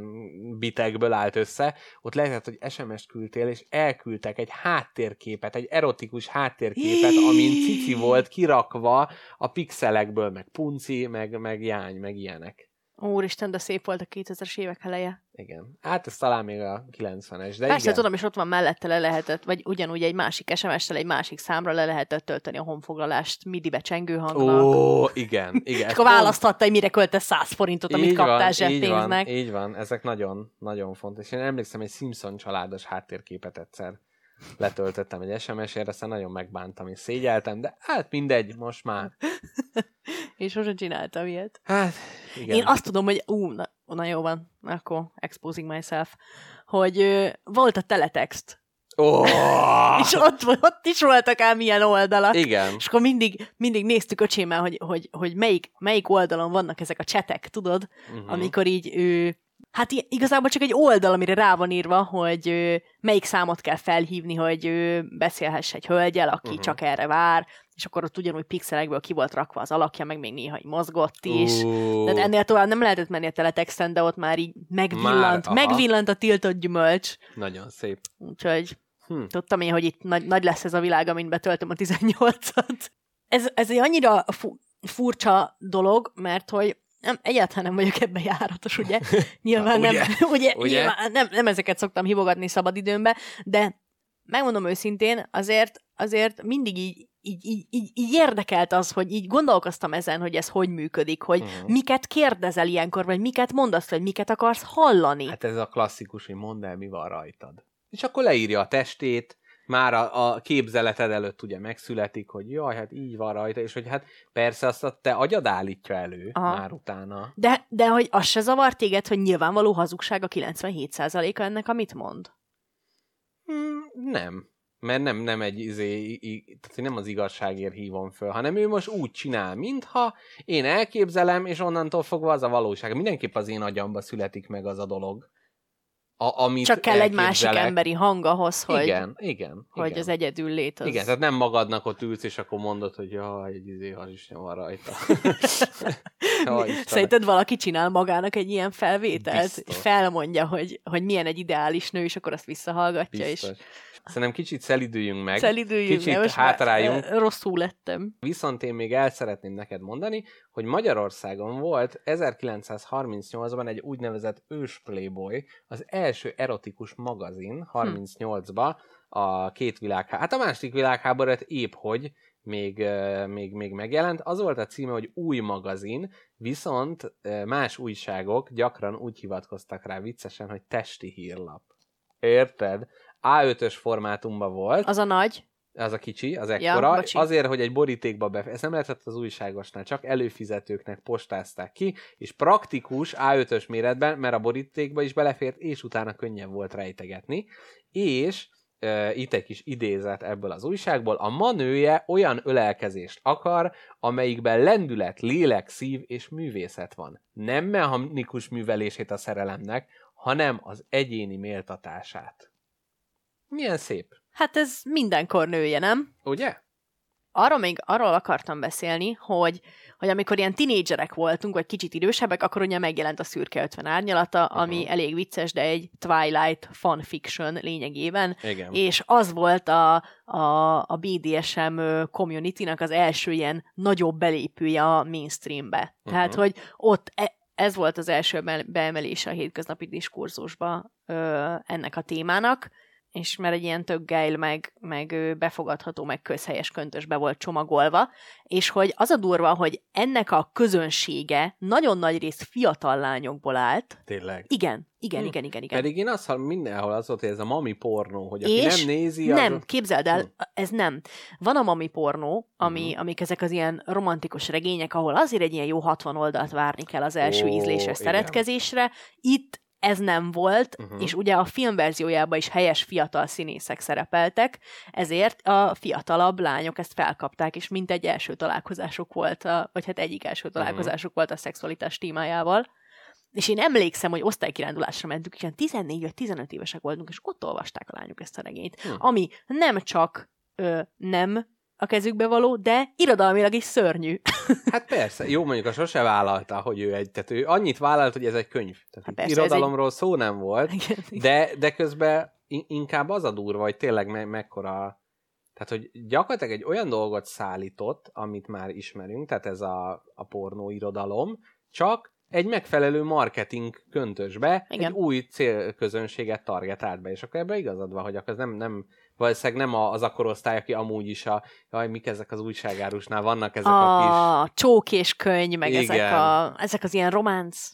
bitekből állt össze, ott lehetett, hogy SMS-t küldtél, és elküldtek egy háttérképet, egy erotikus háttérképet, amin cici volt kirakva a pixelekből, meg punci, meg jány, meg ilyenek. Úristen, de szép volt a 2000-es évek eleje. Igen. Hát ez talán még a 90-es, de persze, igen. Tudom, és ott van mellette le lehetett, vagy ugyanúgy egy másik SMS-tel, egy másik számra le lehetett tölteni a honfoglalást midibe csengő hangnak. Ó, igen. Akkor választhatta, hogy mire költesz 100 forintot, amit kaptál zseppénznek. Így van, ezek nagyon, nagyon fontos. Én emlékszem, egy Simpson családos háttérképet egyszer letöltöttem egy SMS-ére, aztán nagyon megbántam és szégyeltem, de hát mindegy, most már. És sosem csináltam ilyet. Hát, igen. Én azt tudom, hogy na jó van, akkor exposing myself, hogy volt a teletext. És ott is voltak ám ilyen oldalak. Igen. És akkor mindig néztük öcsémmel, hogy melyik oldalon vannak ezek a csetek, tudod? Uh-huh. Amikor így hát igazából csak egy oldal, amire rá van írva, hogy melyik számot kell felhívni, hogy beszélhess egy hölgyel, aki csak erre vár, és akkor ott ugyanúgy pixelekből ki volt rakva az alakja, meg még néha így mozgott is. Tehát ennél tovább nem lehetett menni a teletexten, de ott már így megvillant a tiltott gyümölcs. Nagyon szép. Úgyhogy tudtam én, hogy itt nagy lesz ez a világ, amint betöltöm a 18-at. Ez egy annyira furcsa dolog, mert hogy nem, egyáltalán nem vagyok ebben járatos, ugye? Nyilván ugye? Nyilván nem ezeket szoktam hívogatni szabadidőmbe, de megmondom őszintén, azért mindig így érdekelt az, hogy így gondolkoztam ezen, hogy ez hogy működik, hogy miket kérdezel ilyenkor, vagy miket mondasz, vagy miket akarsz hallani. Hát ez a klasszikus, hogy mondd el, mi van rajtad. És akkor leírja a testét, már a képzeleted előtt ugye megszületik, hogy jaj, hát így van rajta, és hogy hát persze azt a te agyad állítja elő már utána. De hogy az se zavar téged, hogy nyilvánvaló hazugság a 97%-a ennek, amit mond? Nem. Mert nem egy tehát nem az igazságért hívom föl, hanem ő most úgy csinál, mintha én elképzelem, és onnantól fogva az a valóság. Mindenképp az én agyamba születik meg az a dolog. Amit csak kell egy másik emberi hang ahhoz, hogy, igen. Az egyedül létez. Igen, tehát nem magadnak ott ülsz, és akkor mondod, hogy jaj, egy az is nem van rajta. Szerinted valaki csinál magának egy ilyen felvételt, biztos. Felmondja, hogy milyen egy ideális nő, és akkor azt visszahallgatja. Biztos. És... Szerintem kicsit szelidüljünk meg, kicsit hátráljunk. Rosszul lettem. Viszont én még el szeretném neked mondani, hogy Magyarországon volt 1938-ban egy úgynevezett ős Playboy, az első erotikus magazin 38-ba a két világháború, hát a második világháborút épp hogy még megjelent. Az volt a címe, hogy új magazin, viszont más újságok gyakran úgy hivatkoztak rá viccesen, hogy testi hírlap. Érted? A5-ös formátumban volt. Az a nagy. Az a kicsi, az ekkora. Ja, azért, hogy egy borítékba ez nem lehetett az újságosnál, csak előfizetőknek postázták ki, és praktikus A5-ös méretben, mert a borítékba is belefért, és utána könnyen volt rejtegetni. És itt egy kis idézet ebből az újságból, a manője olyan ölelkezést akar, amelyikben lendület, lélek, szív és művészet van. Nem mechanikus művelését a szerelemnek, hanem az egyéni méltatását. Milyen szép. Hát ez mindenkor nője, nem? Ugye? Arról akartam beszélni, hogy amikor ilyen tinédzserek voltunk, vagy kicsit idősebbek, akkor ugye megjelent a Szürke 50 árnyalata, ami elég vicces, de egy Twilight fanfiction lényegében. Igen. És az volt a BDSM community-nak az első ilyen nagyobb belépője a mainstreambe. Tehát, hogy ott ez volt az első beemelése a hétköznapi diskurzusba ennek a témának, és mert egy ilyen tök geil, meg befogadható, meg közhelyes köntösbe volt csomagolva, és hogy az a durva, hogy ennek a közönsége nagyon nagy részt fiatal lányokból állt. Tényleg? Igen. Pedig én azt hallom mindenhol az volt, hogy ez a mami pornó, hogy aki nem nézi... Az... Nem, képzeld el, ez nem. Van a mami pornó, amik ezek az ilyen romantikus regények, ahol azért egy ilyen jó 60 oldalt várni kell az első ízléses szeretkezésre. Itt ez nem volt, és ugye a filmverziójában is helyes fiatal színészek szerepeltek, ezért a fiatalabb lányok ezt felkapták, és mintegy első találkozásuk volt, vagy hát egyik első találkozásuk volt a szexualitás témájával. És én emlékszem, hogy osztálykirándulásra mentünk, és 14 vagy 15 évesek voltunk, és ott olvasták a lányok ezt a regényt, ami nem csak nem a kezükbe való, de irodalmilag is szörnyű. Hát persze, jó, mondjuk a sose vállalta, hogy tehát ő annyit vállalt, hogy ez egy könyv. Tehát persze, irodalomról szó nem volt, de közben inkább az a durva, hogy tényleg mekkora... Tehát, hogy gyakorlatilag egy olyan dolgot szállított, amit már ismerünk, tehát ez a pornó irodalom, csak egy megfelelő marketing köntösbe, egy új célközönséget targetált be, és akkor ebben igazad van, hogy akkor ez nem valószínűleg nem az a korosztály, aki amúgy is mik ezek az újságárusnál vannak ezek a kis... csók és könyv, meg ezek az ilyen románc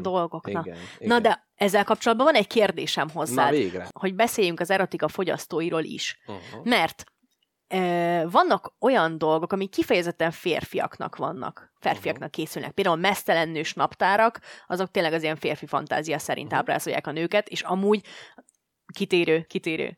dolgoknak. Igen. Na de ezzel kapcsolatban van egy kérdésem hozzád, hogy beszéljünk az erotika fogyasztóiról is. Mert vannak olyan dolgok, amik kifejezetten férfiaknak vannak, férfiaknak készülnek. Például mesztelen nős naptárak, azok tényleg az ilyen férfi fantázia szerint ábrázolják a nőket, és amúgy kitérő.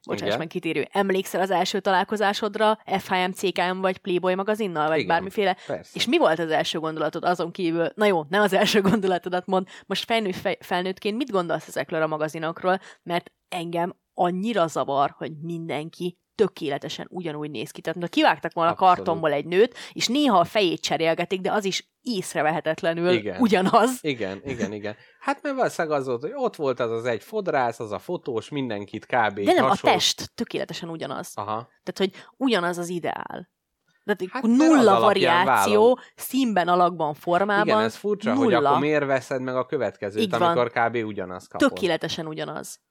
Emlékszel az első találkozásodra FHM, CKM vagy Playboy magazinnal, vagy bármiféle? Persze. És mi volt az első gondolatod azon kívül? Na jó, nem az első gondolatodat mond. Most felnőttként mit gondolsz ezekről a magazinokról? Mert engem annyira zavar, hogy mindenki tökéletesen ugyanúgy néz ki. Tehát kivágtak volna kartonból egy nőt, és néha a fejét cserélgetik, de az is észrevehetetlenül ugyanaz. Igen. Hát mert valószínűleg az volt, hogy ott volt az egy fodrász, az a fotós, mindenkit kb. De nem, hasonló. A test tökéletesen ugyanaz. Aha. Tehát, hogy ugyanaz az ideál. Tehát hát nulla variáció, színben, alakban, formában. Igen, ez furcsa, hogy akkor miért veszed meg a következőt, amikor kb. Ugyanaz kapod. Tökéletesen ugyanaz.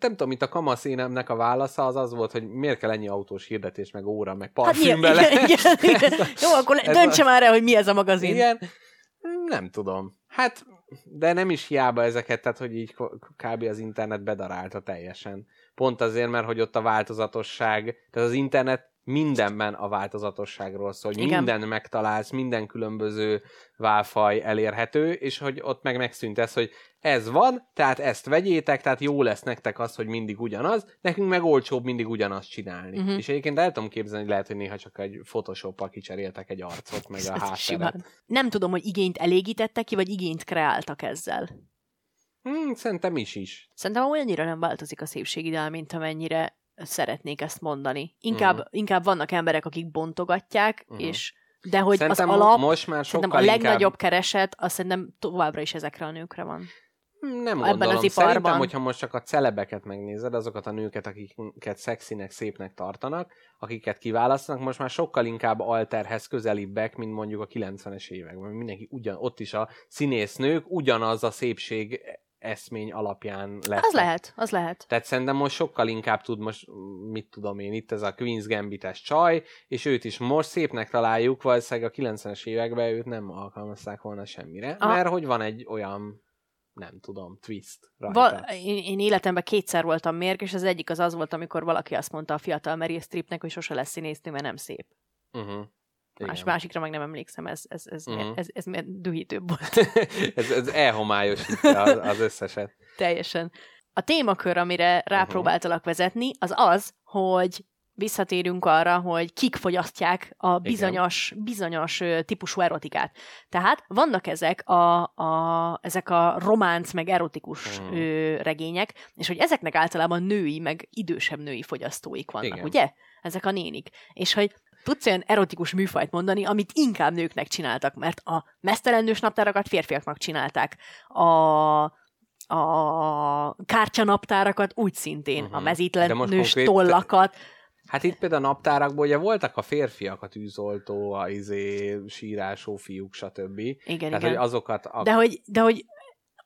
Nem tudom, mint a kamaszénemnek a válasza az volt, hogy miért kell ennyi autós hirdetés, meg óra, meg parfüm bele. Igen. Jó, akkor döntse már el, hogy mi ez a magazin. Igen, nem tudom. Hát, de nem is hiába ezeket, tehát hogy így kb. Az internet bedarálta teljesen. Pont azért, mert hogy ott a változatosság, tehát az internet mindenben a változatosságról szól, hogy minden megtalálsz, minden különböző válfaj elérhető, és hogy ott meg megszűnt ez, hogy ez van, tehát ezt vegyétek, tehát jó lesz nektek az, hogy mindig ugyanaz, nekünk meg olcsóbb mindig ugyanazt csinálni. Uh-huh. És egyébként el tudom képzelni, hogy lehet, hogy néha csak egy Photoshoppal kicseréltek egy arcot, meg a hátteret. Nem tudom, hogy igényt elégítettek ki, vagy igényt kreáltak ezzel. Szerintem is. Szerintem olyannyira nem változik a szépségidál, mint amennyire szeretnék ezt mondani. Inkább vannak emberek, akik bontogatják, és de hogy szerintem az alap, most már sokkal a legnagyobb kereset, azt szerintem továbbra is ezekre a nőkre van. Nem gondolom. Szerintem, hogyha most csak a celebeket megnézed, azokat a nőket, akiket szexinek, szépnek tartanak, akiket kiválasztanak, most már sokkal inkább alterhez közelibbek, mint mondjuk a 90-es években. Mindenki ott is a színésznők ugyanaz a szépség eszmény alapján lett. Az lehet. Tehát szerintem most sokkal inkább mit tudom én, itt ez a Queen's Gambit-es csaj, és őt is most szépnek találjuk, valószínűleg a 90-es években őt nem alkalmazták volna semmire, mert hogy van egy olyan, nem tudom, twist rajta. Én életemben kétszer voltam mérg, és az egyik az volt, amikor valaki azt mondta a fiatal Meryl Streepnek, hogy sose lesz színésznő, mert nem szép. Másikra meg nem emlékszem, ez dühítőbb volt. ez elhomályosítja az összeset. Teljesen. A témakör, amire rápróbáltalak vezetni, az az, hogy visszatérünk arra, hogy kik fogyasztják a bizonyos típusú erotikát. Tehát vannak ezek ezek a románc, meg erotikus regények, és hogy ezeknek általában női, meg idősebb női fogyasztóik vannak, igen, ugye? Ezek a nénik. És hogy tudsz olyan erotikus műfajt mondani, amit inkább nőknek csináltak, mert a mesztelen nős naptárakat férfiaknak csinálták. A kártyanaptárakat úgy szintén, a mezítlen nős tollakat. Hát itt például a naptárakból ugye voltak a férfiak, a tűzoltó, a sírásó fiúk, stb. Igen, tehát, igen. Hogy azokat de hogy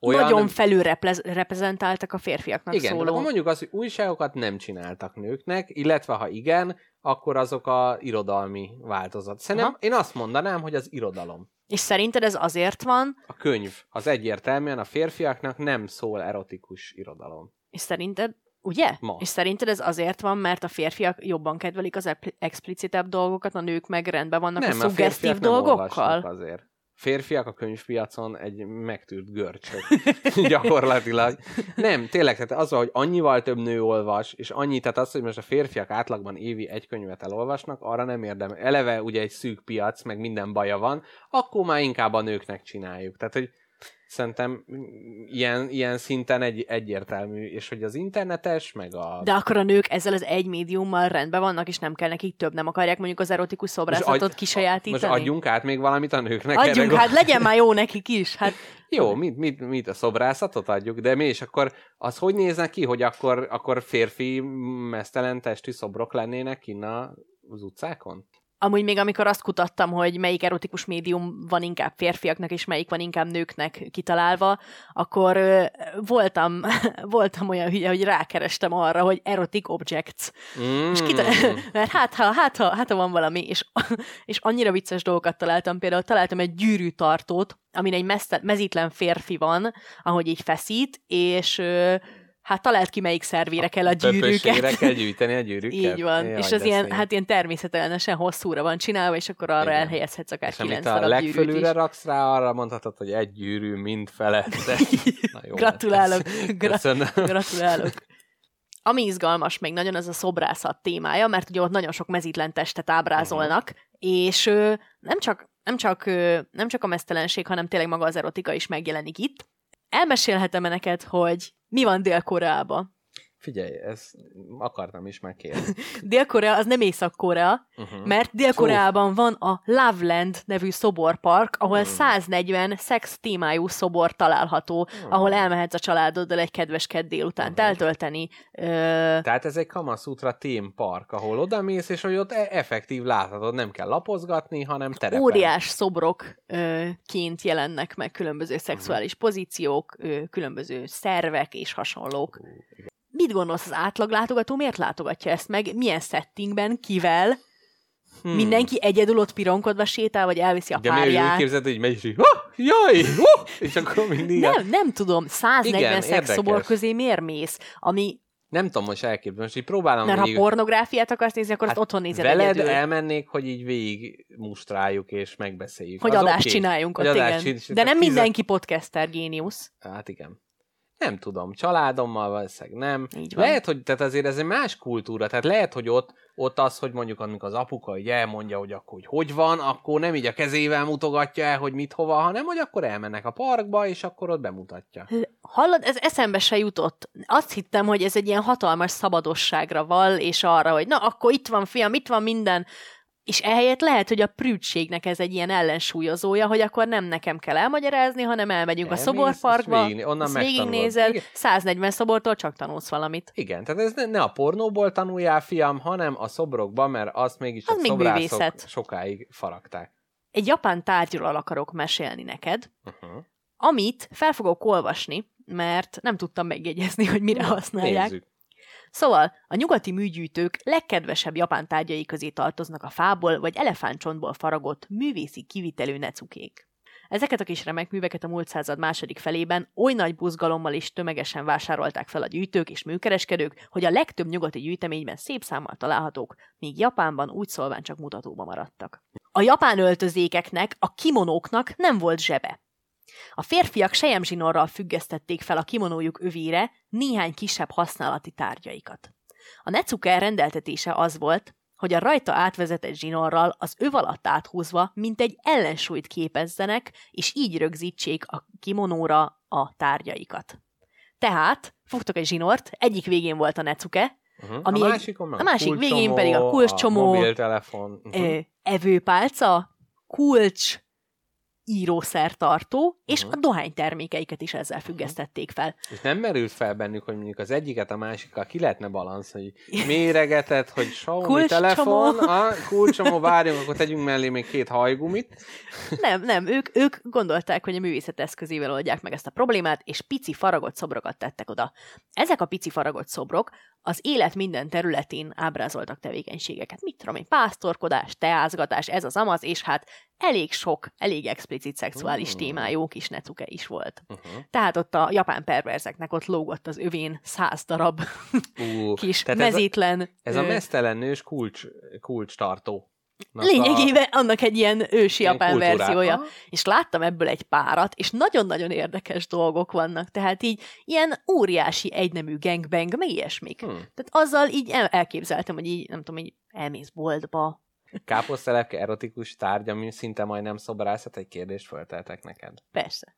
olyan... nagyon felül reprezentáltak a férfiaknak, igen, szóló. Igen, mondjuk az, hogy újságokat nem csináltak nőknek, illetve ha igen, akkor azok a irodalmi változat. Szerintem én azt mondanám, hogy az irodalom. És szerinted ez azért van? A könyv. Az egyértelműen a férfiaknak nem szól erotikus irodalom. És szerinted, ugye? Ma. És szerinted ez azért van, mert a férfiak jobban kedvelik az explicitebb dolgokat, a nők meg rendben vannak a szuggesztív dolgokkal? Nem, azért. Férfiak a könyvpiacon egy megtűrt görcsök. Gyakorlatilag. Nem, tényleg, tehát az, hogy annyival több nő olvas, és annyi, tehát az, hogy most a férfiak átlagban évi egy könyvet elolvasnak, arra nem érdemel. Eleve ugye egy szűk piac, meg minden baja van, akkor már inkább a nőknek csináljuk. Tehát, hogy szerintem ilyen szinten egyértelmű, és hogy az internetes, meg a... De akkor a nők ezzel az egy médiummal rendben vannak, és nem kell nekik több, nem akarják mondjuk az erotikus szobrászatot kisajátítani? Most adjunk át még valamit a nőknek. Adjunk, hát legyen már jó nekik is. Hát. Jó, mit a szobrászatot adjuk, de mi is akkor az hogy néznek ki, hogy akkor férfi mesztelen testű szobrok lennének kinn az utcákon? Amúgy még amikor azt kutattam, hogy melyik erotikus médium van inkább férfiaknak, és melyik van inkább nőknek kitalálva, akkor voltam olyan hülye, hogy rákerestem arra, hogy erotic objects. És mert hát ha van valami, és annyira vicces dolgokat találtam. Például találtam egy gyűrűtartót, amin egy mezítlen férfi van, ahogy így feszít, és... Hát talált ki, melyik szervére kell a gyűrűket. Töpösére kell gyűjteni a gyűrűket. Így van. Jaj, és az ilyen, hát ilyen természetesen hosszúra van csinálva, és akkor arra, igen, elhelyezhetsz akár 9 darab gyűrűt is. A legfölülre raksz rá, arra mondhatod, hogy egy gyűrű mind felette. Na jó. Gratulálok. Gratulálok. Ami izgalmas még nagyon, az a szobrászat témája, mert ugye ott nagyon sok mezítlen testet ábrázolnak, és nem csak a meztelenség, hanem tényleg maga az erotika is megjelenik itt. Elmesélhetem neked, hogy mi van Dél-Koreában? Figyelj, ezt akartam is megkérni. Dél-Korea az nem Észak-Korea, mert Dél-Koreában van a Loveland nevű szoborpark, ahol 140 szex témájú szobor található, ahol elmehetsz a családoddal egy kedvesked délutánt eltölteni. Tehát ez egy kamaszútra témpark, ahol odamész, és hogy ott effektív láthatod, nem kell lapozgatni, hanem terepen. Óriás szobrokként jelennek meg különböző szexuális pozíciók, különböző szervek és hasonlók. Mit gondolsz, az átlag látogató miért látogatja ezt meg? Milyen settingben? Kivel? Mindenki egyedül ott pironkodva sétál, vagy elviszi a párját? De miért úgy képzeld, hogy megy, hogy és akkor mindig... Nem tudom, 140 szexszobor közé miért mész, ami... Nem tudom most elképzelni, most így próbálom... Mert ha pornográfiát akarsz nézni, akkor hát azt otthon nézed veled egyedül. Elmennék, hogy így végig mustráljuk és megbeszéljük. Hogy az adást csináljunk ott, igen. De nem mindenki podcaster géniusz. Hát igen. Nem tudom, családommal valószínűleg nem. Lehet, hogy tehát azért ez egy más kultúra, tehát lehet, hogy ott az, hogy mondjuk amikor az apuka így elmondja, hogy akkor hogy van, akkor nem így a kezével mutogatja el, hogy mit hova, hanem hogy akkor elmennek a parkba, és akkor ott bemutatja. Hallod, ez eszembe se jutott. Azt hittem, hogy ez egy ilyen hatalmas szabadosságra val, és arra, hogy na, akkor itt van, fiam, itt van minden. És ehelyett lehet, hogy a prűdségnek ez egy ilyen ellensúlyozója, hogy akkor nem nekem kell elmagyarázni, hanem elmegyünk a szoborparkba, ezt végignézel, 140 szobortól csak tanulsz valamit. Igen, tehát ez ne a pornóból tanuljál, fiam, hanem a szobrokban, mert azt mégis a szobrászok sokáig faragták. Egy japán tárgyról akarok mesélni neked, amit fel fogok olvasni, mert nem tudtam megjegyezni, hogy mire használják. Nézzük. Szóval a nyugati műgyűjtők legkedvesebb japán tárgyai közé tartoznak a fából vagy elefántcsontból faragott művészi kivitelű necukék. Ezeket a kis remek műveket a múlt század második felében oly nagy buzgalommal és tömegesen vásárolták fel a gyűjtők és műkereskedők, hogy a legtöbb nyugati gyűjteményben szép számmal találhatók, míg Japánban úgy szólván csak mutatóba maradtak. A japán öltözékeknek, a kimonóknak nem volt zsebe. A férfiak selyemzsinórral függesztették fel a kimonójuk övére néhány kisebb használati tárgyaikat. A Necuka rendeltetése az volt, hogy a rajta átvezetett zsinórral az öv alatt áthúzva mintegy ellensúlyt képezzenek, és így rögzítsék a kimonóra a tárgyaikat. Tehát fogtok egy zsinort, egyik végén volt a Necuke, ami a másik végén pedig a kulcscsomó, a mobiltelefon, evőpálca, kulcs, írószertartó, és a dohánytermékeiket is ezzel függesztették fel. És nem merült fel bennük, hogy mondjuk az egyiket a másikkal ki lehetne balansz, hogy méregetett, hogy Xiaomi telefon, kulcscsomó, várjunk, akkor tegyünk mellé még 2 hajgumit. Nem, ők gondolták, hogy a művészet eszközével oldják meg ezt a problémát, és pici faragott szobrokat tettek oda. Ezek a pici faragott szobrok az élet minden területén ábrázoltak tevékenységeket. Mit tudom én, pásztorkodás, teázgatás, ez az amaz, és hát elég explicit szexuális témájú kis Necuke is volt. Tehát ott a japán perverzeknek ott lógott az övén 100 darab kis mezítlen... Ez a meztelen nős kulcstartó. Lényegében annak egy ilyen ősi japán verziója. És láttam ebből egy párat, és nagyon-nagyon érdekes dolgok vannak. Tehát így ilyen óriási egynemű gangbang, meg ilyesmik. Tehát azzal így elképzeltem, hogy így, nem tudom, így elmész boltba. Káposztalepke erotikus tárgy, ami szinte majdnem szobrászat, egy kérdést felteltek neked. Persze.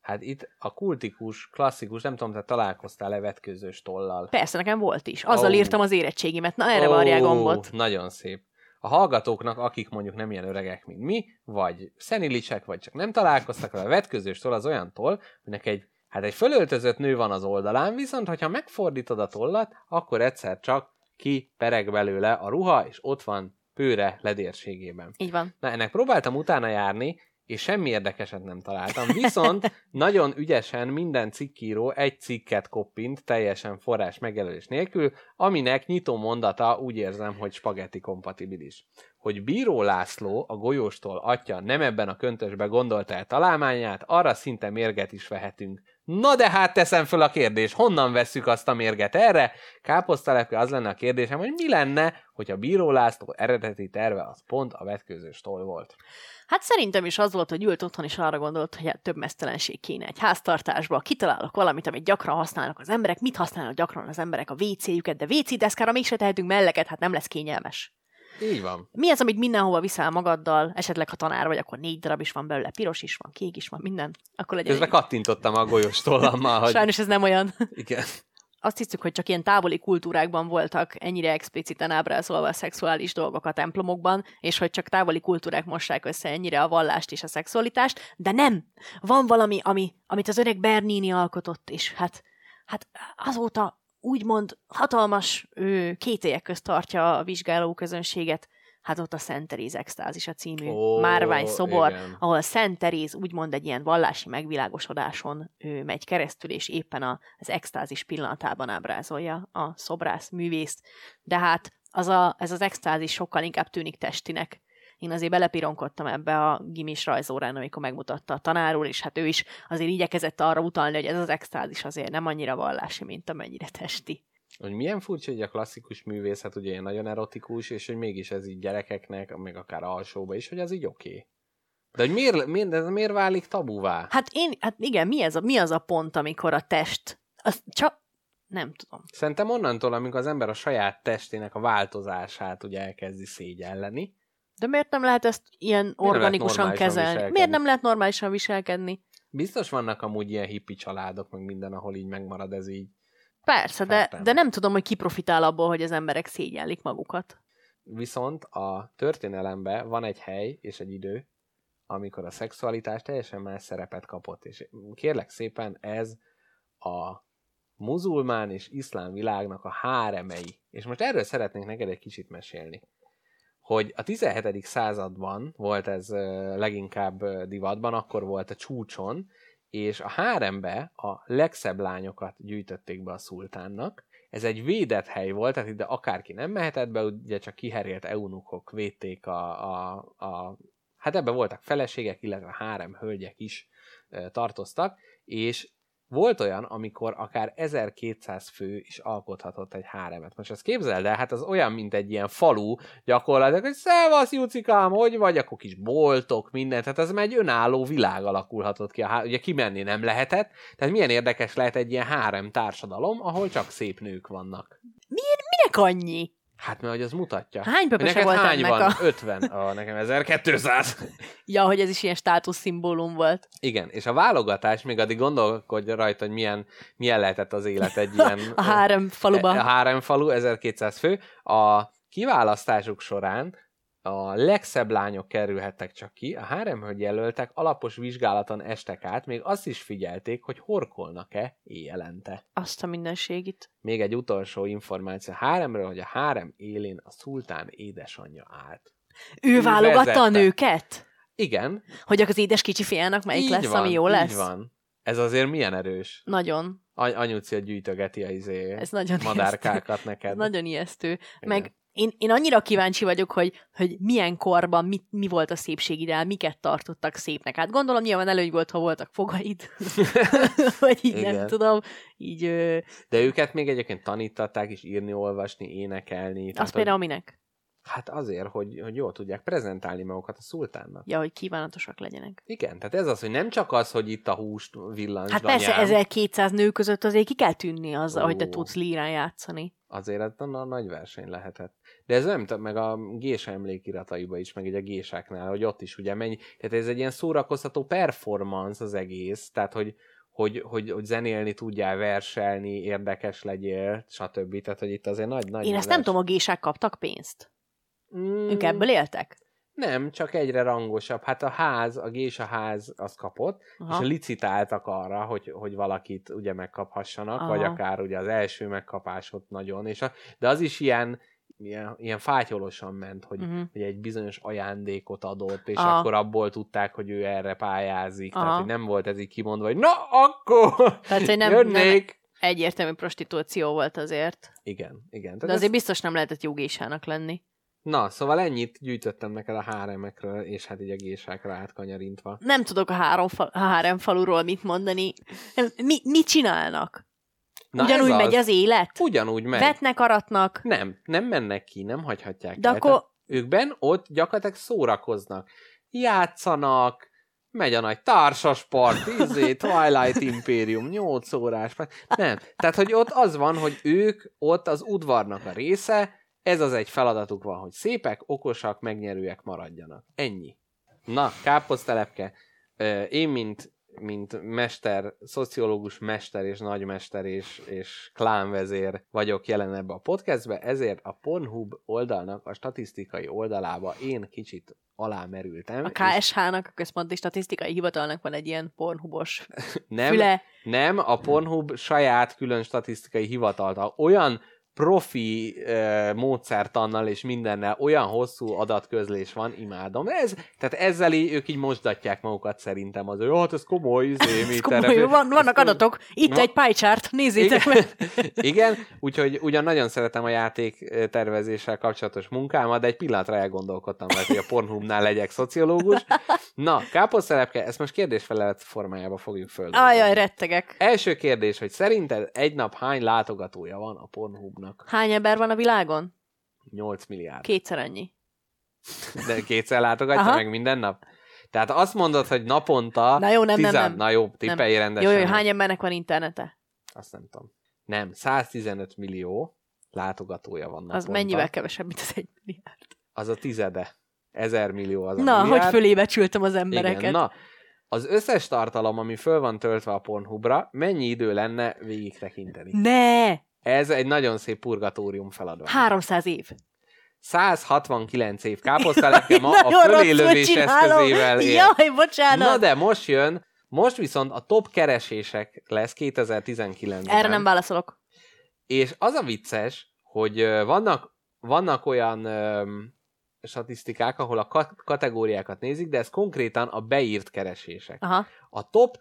Hát itt a kultikus, klasszikus, nem tudom, te találkoztál-e vetkőzős tollal. Persze, nekem volt is. Azzal írtam az érettségimet. Na, erre varjál gombot. Nagyon szép. A hallgatóknak, akik mondjuk nem ilyen öregek, mint mi, vagy szenilisek, vagy csak nem találkoztak, a vetkőzős toll az olyan toll, aminek egy fölöltözött nő van az oldalán, viszont hogyha megfordítod a tollat, akkor egyszer csak kipereg belőle a ruha, és ott van pőre ledérségében. Így van. Na, ennek próbáltam utána járni, és semmi érdekeset nem találtam, viszont nagyon ügyesen minden cikkíró egy cikket koppint, teljesen forrás megjelölés nélkül, aminek nyitó mondata úgy érzem, hogy spagetti kompatibilis. Hogy Bíró László, a Golyóstól atya nem ebben a köntösbe gondolta el találmányát, arra szinte mérget is vehetünk. Na de hát teszem föl a kérdés, honnan vesszük azt a mérget erre? Káposztalepke, az lenne a kérdésem, hogy mi lenne, hogy a Bíró László eredeti terve az pont a vetkőzős toll volt. Hát szerintem is az volt, hogy ült otthon is arra gondolt, hogy hát több meztelenség kéne egy háztartásba, kitalálok valamit, amit gyakran használnak az emberek, mit használnak gyakran az emberek, a WC-jüket, de WC-deszkára mégse tehetünk melleket, hát nem lesz kényelmes. Így van. Mi az, amit mindenhova viszel magaddal, esetleg ha tanár vagy, akkor 4 darab is van belőle, piros is van, kék is van, minden. Közben kattintottam a golyós tollammal. Hogy... Sajnos ez nem olyan. Igen. Azt hiszük, hogy csak ilyen távoli kultúrákban voltak ennyire expliciten ábrázolva a szexuális dolgok a templomokban, és hogy csak távoli kultúrák mossák össze ennyire a vallást és a szexualitást, de nem! Van valami, amit az öreg Bernini alkotott, és hát azóta úgymond hatalmas kétélyek közt tartja a vizsgáló közönséget. Hát ott a Szent Teréz extázisa című márvány szobor, igen. Ahol Szent Teréz úgymond egy ilyen vallási megvilágosodáson megy keresztül, és éppen az extázis pillanatában ábrázolja a szobrász művészt. De hát ez az extázis sokkal inkább tűnik testinek. Én azért belepironkodtam ebbe a gimis rajzórán, amikor megmutatta a tanár úr, és hát ő is azért igyekezett arra utalni, hogy ez az extázis azért nem annyira vallási, mint amennyire testi. Hogy milyen furcsa, hogy a klasszikus művészet ugye nagyon erotikus, és hogy mégis ez így gyerekeknek, meg akár alsóba is, hogy az így oké. De hogy miért válik tabuvá? Hát igen, mi az a pont, amikor a test, az csak nem tudom. Szerintem onnantól, amikor az ember a saját testének a változását ugye elkezdi szégyelleni. De miért nem lehet ezt ilyen organikusan kezelni? Miért nem lehet normálisan viselkedni? Biztos vannak amúgy ilyen hippi családok, meg minden, ahol így megmarad ez így. Persze, de nem tudom, hogy ki profitál abból, hogy az emberek szégyellik magukat. Viszont a történelemben van egy hely és egy idő, amikor a szexualitás teljesen más szerepet kapott. És kérlek szépen, ez a muzulmán és iszlám világnak a háremei. És most erről szeretnék neked egy kicsit mesélni. Hogy a 17. században volt ez leginkább divatban, akkor volt a csúcson, és a hárembe a legszebb lányokat gyűjtötték be a szultánnak. Ez egy védett hely volt, tehát ide akárki nem mehetett be, ugye csak kiherélt eunukok védték hát ebben voltak feleségek, illetve hárem hölgyek is tartoztak, és Volt olyan, amikor akár 1200 fő is alkothatott egy háremet. Most ezt képzeld el, hát az olyan, mint egy ilyen falu gyakorlatilag, hogy szevasz, Jucikám, hogy vagy, akkor kis boltok, mindent. Tehát ez már egy önálló világ alakulhatott ki. Ugye kimenni nem lehetett, tehát milyen érdekes lehet egy ilyen hárem társadalom, ahol csak szép nők vannak. Minek annyi? Hát mert hogy az mutatja. Hány pöpöse volt hány ennek van? 50. Nekem 1200. Ja, hogy ez is ilyen státuszszimbólum volt. Igen, és a válogatás, még addig gondolkodj rajta, hogy milyen lehetett az élet egy ilyen... a hárem faluban. A hárem falu, 1200 fő. A kiválasztásuk során a legszebb lányok kerülhettek csak ki, a háremhölgy jelöltek alapos vizsgálaton estek át, még azt is figyelték, hogy horkolnak-e éjjelente. Azt a mindenségit. Még egy utolsó információ a háremről, hogy a hárem élén a szultán édesanyja állt. Ő válogatta a nőket? Igen. Hogy az édes kicsi fiának melyik így lesz, van, ami jó lesz? Így van. Ez azért milyen erős. Nagyon. Anyucia gyűjtögeti a madárkákat ijesztő. Neked. Ez nagyon ijesztő. Igen. Meg Én annyira kíváncsi vagyok, hogy milyen korban mi volt a szépségideál, miket tartottak szépnek. Hát gondolom nyilván előny volt, ha voltak fogaid. Vagy így igen. Nem tudom. Így, de őket még egyébként tanítatták is írni, olvasni, énekelni. Az tehát, például minek? Hát azért, hogy jól tudják prezentálni magukat a szultánnak. Ja, hogy kívánatosak legyenek. Igen, tehát ez az, hogy nem csak az, hogy itt a húst villansd. Hát persze 1200 nő között azért ki kell tűnni azzal, hogy te tudsz lírán játszani. Azért ez nagy verseny lehetett. De ez nem meg a gésa emlékirataiba is, meg ugye a gésáknál, hogy ott is ugye mennyi. Tehát ez egy ilyen szórakoztató performance az egész, tehát hogy zenélni tudjál, verselni, érdekes legyél, stb. Tehát, hogy itt azért nagy én ezt nem tudom, a gésák kaptak pénzt. Ők ebből éltek? Nem, csak egyre rangosabb. Hát a gésaház az kapott, aha. És licitáltak arra, hogy valakit ugye megkaphassanak, aha. Vagy akár ugye az első megkapás ott nagyon. De az is ilyen fátyolosan ment, hogy egy bizonyos ajándékot adott, és aha. Akkor abból tudták, hogy ő erre pályázik. Aha. Tehát, hogy nem volt ez így kimondva, hogy na, akkor tehát, hogy jönnék. Nem egyértelmű prostitúció volt azért. Igen. Tehát de azért biztos nem lehetett jó gésának lenni. Na, szóval ennyit gyűjtöttem neked a háremekről, és hát így a gésákra átkanyarintva. Nem tudok a hárem faluról mit mondani. Mit csinálnak? Na ugyanúgy megy az élet? Ugyanúgy megy. Vetnek, aratnak? Nem mennek ki, nem hagyhatják el. De akkor... Őkben ott gyakorlatilag szórakoznak. Játszanak, megy a nagy társaspart, Twilight Imperium, 8 órás. Nem, tehát hogy ott az van, hogy ők ott az udvarnak a része, ez az egy feladatuk van, hogy szépek, okosak, megnyerőek maradjanak. Ennyi. Na, káposztelepke, én mint mester, szociológus mester és nagymester és klánvezér vagyok jelen ebbe a podcastbe, ezért a Pornhub oldalnak a statisztikai oldalába én kicsit alámerültem. A KSH-nak, a Központi Statisztikai Hivatalnak van egy ilyen Pornhubos füle. Nem, a Pornhub saját külön statisztikai hivatalta. Olyan profi módszertannal és mindennel olyan hosszú adatközlés van, imádom. Tehát ezzel ők így mosdatják magukat szerintem az, hogy hát ez komoly, ez komoly. Vannak adatok, itt egy pie chart, nézzétek igen. Meg. Igen, úgyhogy ugyan nagyon szeretem a játéktervezéssel kapcsolatos munkámat, de egy pillanatra elgondolkodtam, hogy a Pornhubnál legyek szociológus. Na, káposztelepke, ezt most kérdésfelelet formájába fogjuk földolni. Ajaj, rettegek. Első kérdés, hogy szerinted egy nap hány látogatója van a Pornhubnak? Hány ember van a világon? 8 milliárd. Kétszer annyi. De kétszer látogatja aha. Meg minden nap? Tehát azt mondod, hogy naponta... Na jó, nem. Na jó, tippelj rendesen. Jó, hány embernek van internete? Azt nem tudom. Nem, 115 millió látogatója van naponta. Az mennyivel kevesebb, mint az 1 milliárd? Az a 1000. 1000 millió az a na, milliárd. Hogy fölébecsültem az embereket. Igen, na. Az összes tartalom, ami föl van töltve a Pornhubra, mennyi idő lenne végig tekinteni? Ne! Ez egy nagyon szép purgatórium feladat. 300 év. 169 év. Káposztalepke ma a fölélövés eszközével él. Jaj, bocsánat. Na de most jön, most viszont a top keresések lesz 2019-ben. Erre nem válaszolok. És az a vicces, hogy vannak olyan statisztikák, ahol a kategóriákat nézik, de ez konkrétan a beírt keresések. Aha. A top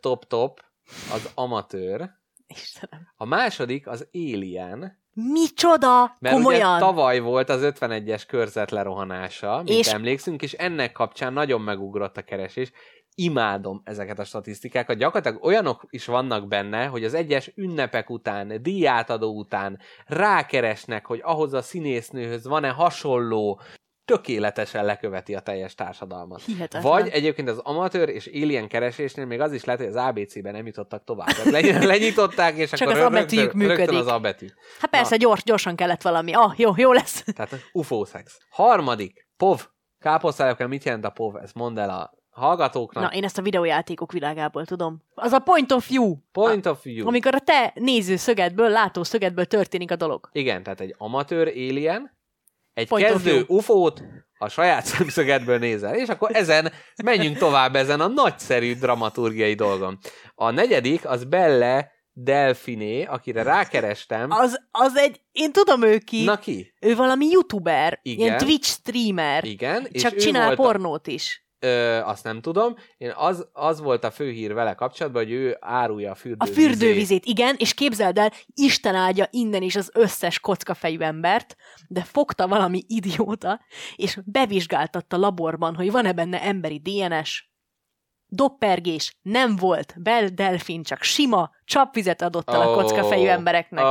az amatőr, Istenem. A második az Alien. Micsoda! Mert komolyan! Ugye tavaly volt az 51-es körzet lerohanása, mint emlékszünk, és ennek kapcsán nagyon megugrott a keresés. Imádom ezeket a statisztikákat. Gyakorlatilag olyanok is vannak benne, hogy az egyes ünnepek után, díjátadó után rákeresnek, hogy ahhoz a színésznőhöz van-e hasonló, tökéletesen leköveti a teljes társadalmat. Hihetetlen. Vagy egyébként az amatőr és alien keresésnél még az is lehet, hogy az ABC-ben nem jutottak tovább. Lenyitották, és csak akkor rögtön az A betű. Hát persze, gyorsan kellett valami. Jó lesz. Tehát UFO szex. Harmadik, POV. Káposztalepke, mit jelent a POV? Ezt mondd el a hallgatóknak. Na, én ezt a videójátékok világából tudom. Az a point of view. Point of view. Amikor a te nézőszögedből, látószögedből történik a dolog. Igen, tehát egy amatőr alien, egy point kezdő UFO-t a saját szemszögedből nézel, és akkor ezen menjünk tovább ezen a nagyszerű dramaturgiai dolgon. A negyedik, az Belle Delfiné, akire rákerestem. Az egy, én tudom ő ki. Na ki? Ő valami youtuber, igen, ilyen Twitch streamer. Igen. Csak és csinál pornót is. Azt nem tudom. Én az volt a főhír vele kapcsolatban, hogy ő árulja a fürdővizét. A fürdővizét, igen, és képzeld el, Isten áldja innen is az összes kockafejű embert, de fogta valami idióta, és bevizsgáltatta laborban, hogy van-e benne emberi DNS. Doppergés nem volt, Belle Delfin csak sima csapvizet adott el a kockafejű embereknek.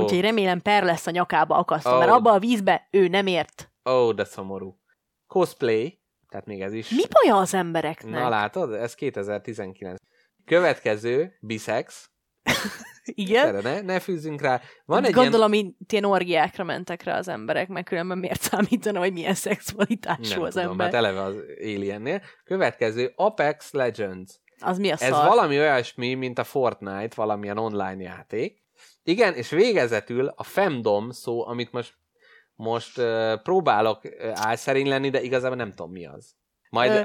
Úgyhogy remélem per lesz a nyakába akasztva, mert abba a vízbe ő nem ért. De szomorú. Cosplay. Tehát még ez is... Mi baja az embereknek? Na látod, ez 2019. Következő, biszex. Igen? Ne fűzzünk rá. Van egy gondolom, ilyen orgiákra mentek rá az emberek, mert különben miért számítana, hogy milyen szexualitású az tudom, ember? Nem tudom, eleve az Aliennél. Következő, Apex Legends. Az mi a szar? Ez valami olyasmi, mint a Fortnite, valamilyen online játék. Igen, és végezetül a femdom szó, amit most próbálok álszerény lenni, de igazából nem tudom mi az.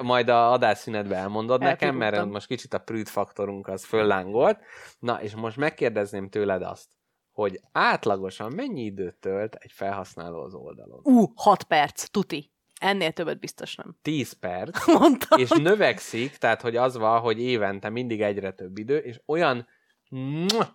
Majd a adásszünetben elmondod nekem, mert most kicsit a prűd faktorunk az föllángolt. Na, és most megkérdezném tőled azt, hogy átlagosan mennyi időt tölt egy felhasználó az oldalon? 6 perc, tuti. Ennél többet biztos nem. 10 perc. Mondtam. És növekszik, tehát hogy az van, hogy évente mindig egyre több idő, és olyan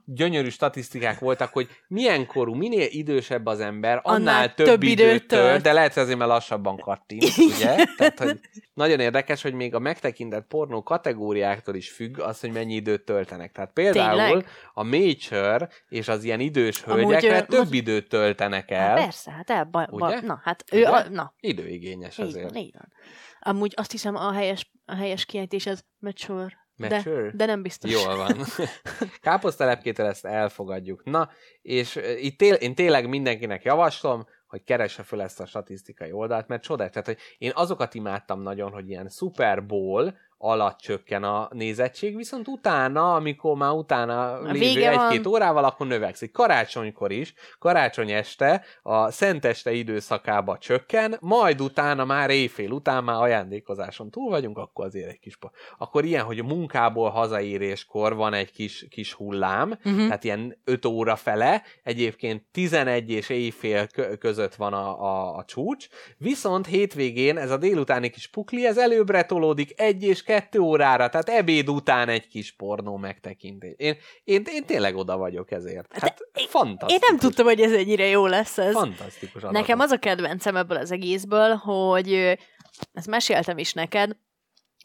gyönyörű statisztikák voltak, hogy milyen korú, minél idősebb az ember, annál több időt tölt, de lehet, hogy azért már lassabban kattint, ugye? Tehát, hogy nagyon érdekes, hogy még a megtekintett pornó kategóriáktól is függ az, hogy mennyi időt töltenek. Tehát például tényleg? A Mature és az ilyen idős hölgyekre több időt töltenek el. Persze, hát időigényes azért. Így van. Amúgy azt hiszem a helyes kiejtés az mature. De nem biztos. Jól van. Káposztalepkétől ezt elfogadjuk. Na, és itt én tényleg mindenkinek javaslom, hogy keresse föl ezt a statisztikai oldalt, mert csodás. Tehát, hogy én azokat imádtam nagyon, hogy ilyen Super Bowl alatt csökken a nézettség, viszont utána, amikor már utána lévő egy-két órával, akkor növekszik. Karácsonykor is, karácsony este, a szenteste időszakába csökken, majd utána már éjfél után már ajándékozáson túl vagyunk, akkor azért egy kis... Akkor ilyen, hogy munkából hazaéréskor van egy kis hullám, tehát ilyen 5 óra fele, egyébként 11 és éjfél között van a csúcs, viszont hétvégén ez a délutáni kis pukli, ez előbbre tolódik 1 és 2 órára, tehát ebéd után egy kis pornó megtekintés. Én tényleg oda vagyok ezért. Hát fantasztikus. Én nem tudtam, hogy ez ennyire jó lesz ez. Fantasztikus adatok. Nekem az a kedvencem ebből az egészből, hogy ezt meséltem is neked,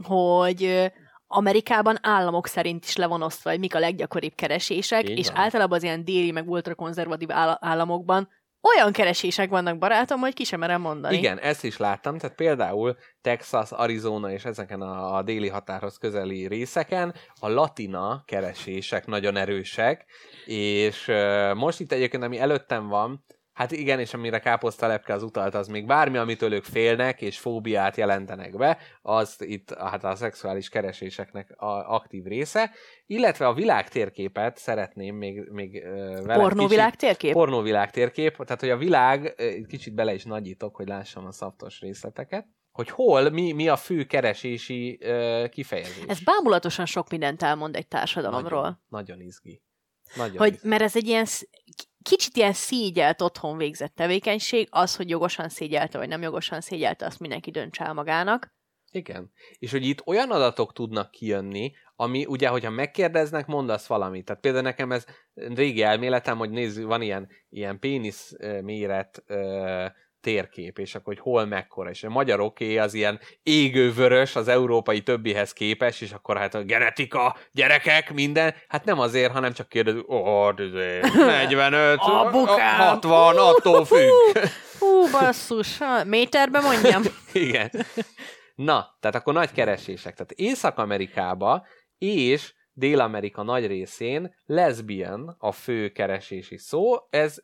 hogy Amerikában államok szerint is le van osztva, hogy mik a leggyakoribb keresések, és általában az ilyen déli, meg ultrakonzervatív államokban olyan keresések vannak, barátom, hogy ki sem merem mondani. Igen, ezt is láttam, tehát például Texas, Arizona és ezeken a déli határhoz közeli részeken a latina keresések nagyon erősek, és most itt egyébként, ami előttem van, hát igen, és amire Káposztalepke az utalt, az még bármi, amitől ők félnek és fóbiát jelentenek be, az itt hát a szexuális kereséseknek a aktív része, illetve a világtérképet szeretném még veled. Pornóvilágtérkép? Pornóvilágtérkép, tehát hogy a világ, kicsit bele is nagyítok, hogy lássam a szaftos részleteket, hogy hol, mi a fő keresési kifejezés. Ez bámulatosan sok mindent elmond egy társadalomról. Nagyon izgi. Hogy, mert ez egy ilyen kicsit ilyen szégyelt otthon végzett tevékenység, az, hogy jogosan szégyelte, vagy nem jogosan szégyelte, azt mindenki döntse el magának. Igen. És hogy itt olyan adatok tudnak kijönni, ami ugye, hogyha megkérdeznek, mondasz valamit. Tehát például nekem ez régi elméletem, hogy nézzük, van ilyen pénisz méret térkép, és akkor, hogy hol mekkora, és a magyaroké az ilyen égővörös az európai többihez képest, és akkor hát a genetika, gyerekek, minden, hát nem azért, hanem csak kérdezik, 45, 60, attól függ. Hú, basszus, méterbe mondjam. Igen. Na, tehát akkor nagy keresések. Tehát Észak-Amerikába és Dél-Amerika nagy részén lesbian a fő keresési szó,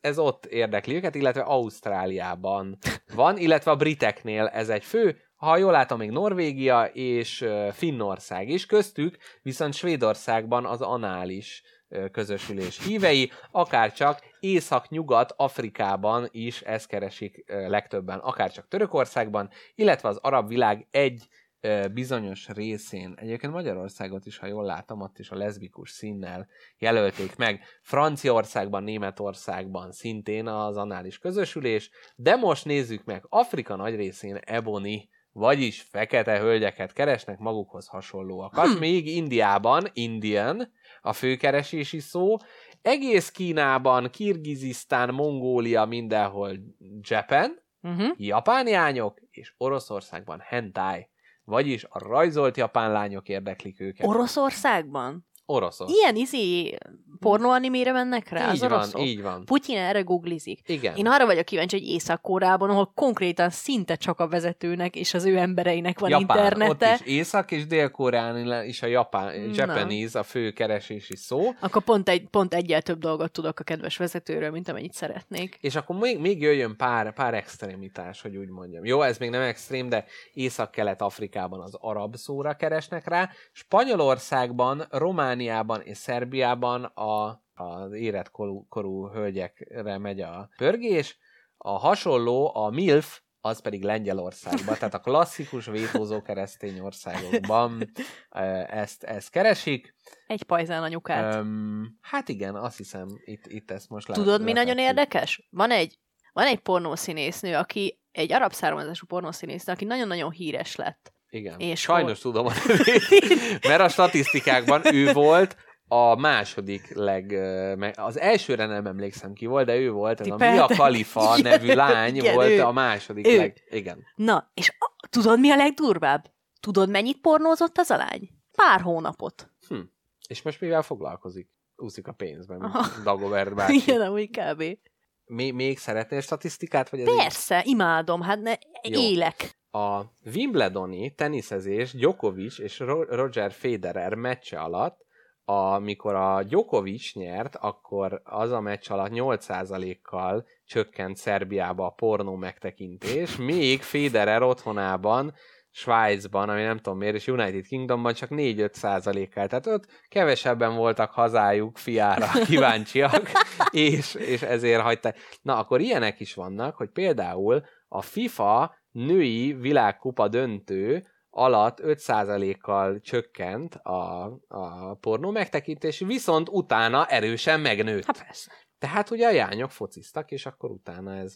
ez ott érdekli őket, illetve Ausztráliában van, illetve a briteknél ez egy fő, ha jól látom, még Norvégia és Finnország is, köztük viszont Svédországban az anális közösülés hívei, akárcsak Észak-Nyugat-Afrikában is ezt keresik legtöbben, akárcsak Törökországban, illetve az arab világ egy bizonyos részén. Egyébként Magyarországot is, ha jól látom, ott is a leszbikus színnel jelölték meg. Franciaországban, Németországban szintén az anális közösülés, de most nézzük meg, Afrika nagy részén eboni, vagyis fekete hölgyeket keresnek, magukhoz hasonlóakat. Még Indiában, indian, a főkeresési szó, egész Kínában, Kirgizisztán, Mongólia, mindenhol Japan, japán jányok, és Oroszországban hentai, vagyis a rajzolt japán lányok érdeklik őket. Oroszországban? Oroszország. Ilyen pornóanimére mennek rá az oroszok? Így van. Putyin erre googlizik. Igen. Én arra vagyok kíváncsi, hogy Észak-Koreában, ahol konkrétan szinte csak a vezetőnek és az ő embereinek van Japán, internete. Ott is Észak- és Dél-Koreán is a Japanese a fő keresési szó. Akkor pont egyel több dolgot tudok a kedves vezetőről, mint amennyit szeretnék. És akkor még jöjjön pár extremitás, hogy úgy mondjam. Jó, ez még nem extrém, de Észak-Kelet-Afrikában az arab szóra keresnek rá. Spanyolországban, Romániában és Szerbiában az érett korú hölgyekre megy a pörgés, a hasonló, a MILF, az pedig Lengyelországban, tehát a klasszikus vétózó keresztény országokban ezt keresik. Egy pajzán a nyukát. Hát igen, azt hiszem, itt ezt most látjuk. Tudod, mi nagyon érdekes? Van egy pornószínésznő, aki egy arab származású pornószínésznő, aki nagyon-nagyon híres lett. Igen, és sajnos tudom a nevét, mert a statisztikákban ő volt a második az elsőre nem emlékszem ki volt, de ő volt, ez a Mia Khalifa nevű lány volt ő. A második ő. Igen. Na, és tudod mi a legdurvább? Tudod mennyit pornózott az a lány? Pár hónapot. És most mivel foglalkozik? Úszik a pénzben, Dagobert bácsi. Igen, amúgy kb. Még szeretnél statisztikát? Vagy persze, imádom, hát élek. A Wimbledoni teniszezés Djokovic és Roger Federer meccse alatt, amikor a Djokovic nyert, akkor az a meccs alatt 8%-kal csökkent Szerbiába a pornó megtekintés, még Federer otthonában, Svájcban, ami nem tudom miért, és United Kingdomban csak 4-5%-kal, tehát ott kevesebben voltak hazájuk fiára kíváncsiak, és ezért hagyták. Na, akkor ilyenek is vannak, hogy például a FIFA női világkupa döntő alatt 5%-kal csökkent a pornó megtekintés, viszont utána erősen megnőtt. Hát persze. Tehát ugye a jányok fociztak, és akkor utána ez...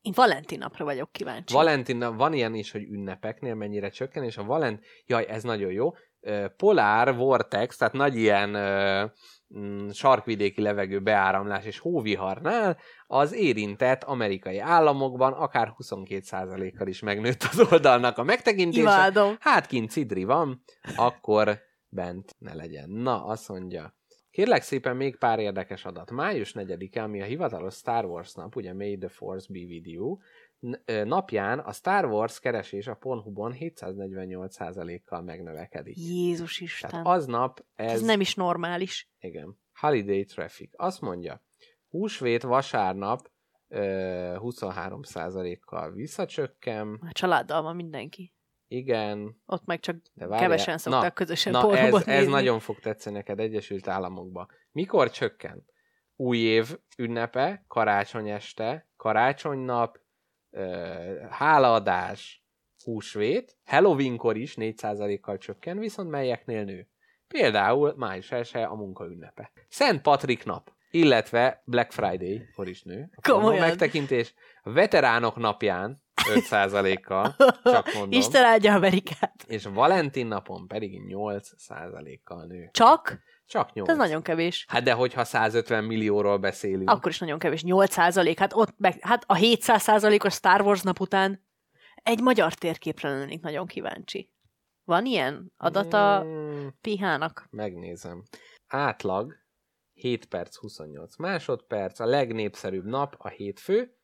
Én Valentin napra vagyok kíváncsi. Valentin, van ilyen is, hogy ünnepeknél mennyire csökken, és a jaj, ez nagyon jó, polár vortex, tehát nagy ilyen sarkvidéki levegő beáramlás és hóviharnál az érintett amerikai államokban akár 22%-kal is megnőtt az oldalnak a megtekintése. Imádom. Hát kint cidri van, akkor bent ne legyen. Na, azt mondja. Kérlek szépen még pár érdekes adat. Május 4-e, ami a hivatalos Star Wars nap, ugye May the Force be with you, napján a Star Wars keresés a Pornhubon 748%-kal megnövekedik. Jézus Isten! Tehát aznap ez... nem is normális. Igen. Holiday Traffic. Azt mondja, húsvét vasárnap 23%-kal visszacsökken. A családdal van mindenki. Igen. Ott meg csak kevesen szoktak közösen Pornhubot nézni. Ez nagyon fog tetszeni neked Egyesült Államokba. Mikor csökken? Új év ünnepe, karácsony este, karácsony nap, hálaadás, húsvét, Halloweenkor is 4%-kal csökken, viszont melyeknél nő? Például május 1-e a munka ünnepe. Szent Patrik nap, illetve Black Friday-kor is nő. Komolyan. A megtekintés veteránok napján 5%-kal, csak mondom. Isten áldja Amerikát. És Valentin napon pedig 8%-kal nő. Csak? Csak 8. Ez nagyon kevés. Hát de hogyha 150 millióról beszélünk. Akkor is nagyon kevés. 8%, hát ott meg, hát a 700%-os Star Wars nap után egy magyar térképre lennék nagyon kíváncsi. Van ilyen adata Pihának? Megnézem. Átlag 7 perc 28 másodperc, a legnépszerűbb nap a hétfő,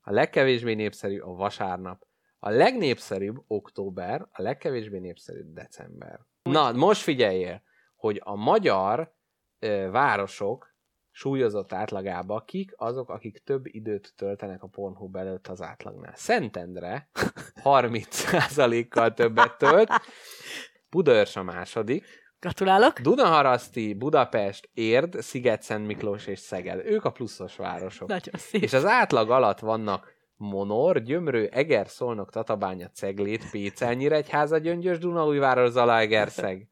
a legkevésbé népszerű a vasárnap, a legnépszerűbb október, a legkevésbé népszerű december. Na, most figyeljél, hogy a magyar városok súlyozott átlagában kik azok, akik több időt töltenek a Pornhub előtt az átlagnál. Szentendre 30%-kal többet tölt, Budaörs a második. Gratulálok! Dunaharaszti, Budapest, Érd, Sziget-Szentmiklós és Szeged. Ők a pluszos városok. Nagyon szép. És az átlag alatt vannak Monor, Gyömrő, Eger, Szolnok, Tatabánya, Ceglét, Pécel, Nyíregyháza, Gyöngyös, Dunaújváros, Zalaegerszeg,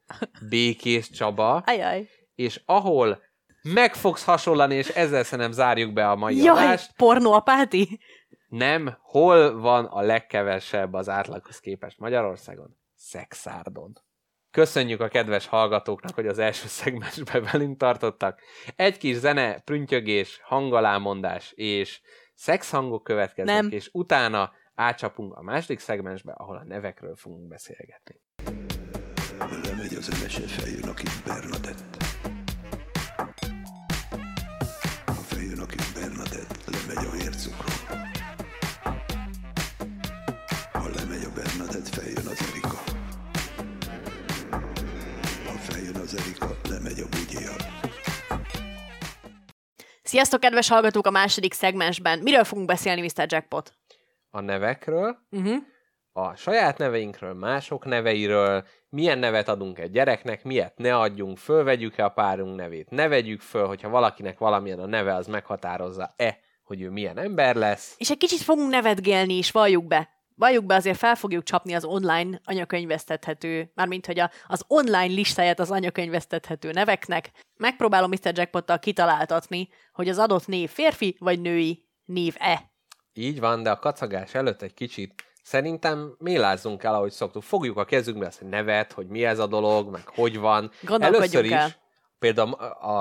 Békés, Csaba. Ajaj. És ahol meg fogsz hasonlani, és ezzel szerintem zárjuk be a mai adást. Jaj, pornóapáti? Nem, hol van a legkevesebb az átlaghoz képest Magyarországon? Szexárdon. Köszönjük a kedves hallgatóknak, hogy az első szegmensben velünk tartottak. Egy kis zene, prüntjögés, hangalámondás és szexhangok következnek, nem. És utána átcsapunk a második szegmensbe, ahol a nevekről fogunk beszélgetni. Lemegy az önesen feljön, aki Bernadett. A feljön, aki Bernadett, lemegy a vércukrom. Ha lemegy a Bernadett, feljön az Erika. Ha feljön az Erika, lemegy a bugyia. Sziasztok, kedves hallgatók, a második szegmensben. Miről fogunk beszélni, Mr. Jackpot? A nevekről, a saját neveinkről, mások neveiről, milyen nevet adunk egy gyereknek, milyet ne adjunk, fölvegyük-e a párunk nevét, ne vegyük föl, hogyha valakinek valamilyen a neve, az meghatározza-e, hogy ő milyen ember lesz. És egy kicsit fogunk nevetgélni is, valljuk be. Valljuk be, azért fel fogjuk csapni az online anyakönyvesztethető, mármint hogy az online listáját az anyakönyvesztethető neveknek. Megpróbálom Mr. Jackpottal kitaláltatni, hogy az adott név férfi vagy női név-e. Így van, de a kacagás előtt egy kicsit szerintem mélázzunk el, ahogy szoktuk. Fogjuk a kezünkbe ezt a nevet, hogy mi ez a dolog, meg hogy van. Először is, például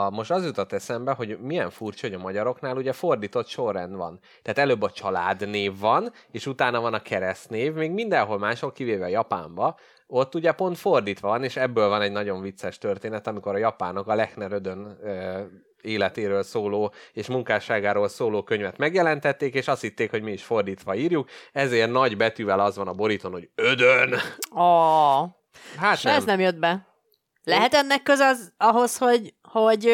most az jutott eszembe, hogy milyen furcsa, hogy a magyaroknál ugye fordított sorrend van. Tehát előbb a családnév van, és utána van a keresztnév, még mindenhol máshol, kivéve Japánba, ott ugye pont fordítva van, és ebből van egy nagyon vicces történet, amikor a japánok a Lechner Ödön életéről szóló és munkásságáról szóló könyvet megjelentették, és azt hitték, hogy mi is fordítva írjuk, ezért nagy betűvel az van a borítón, hogy Ödön! Oh. Hát nem. Ez nem jött be. Lehet ennek köz ahhoz, hogy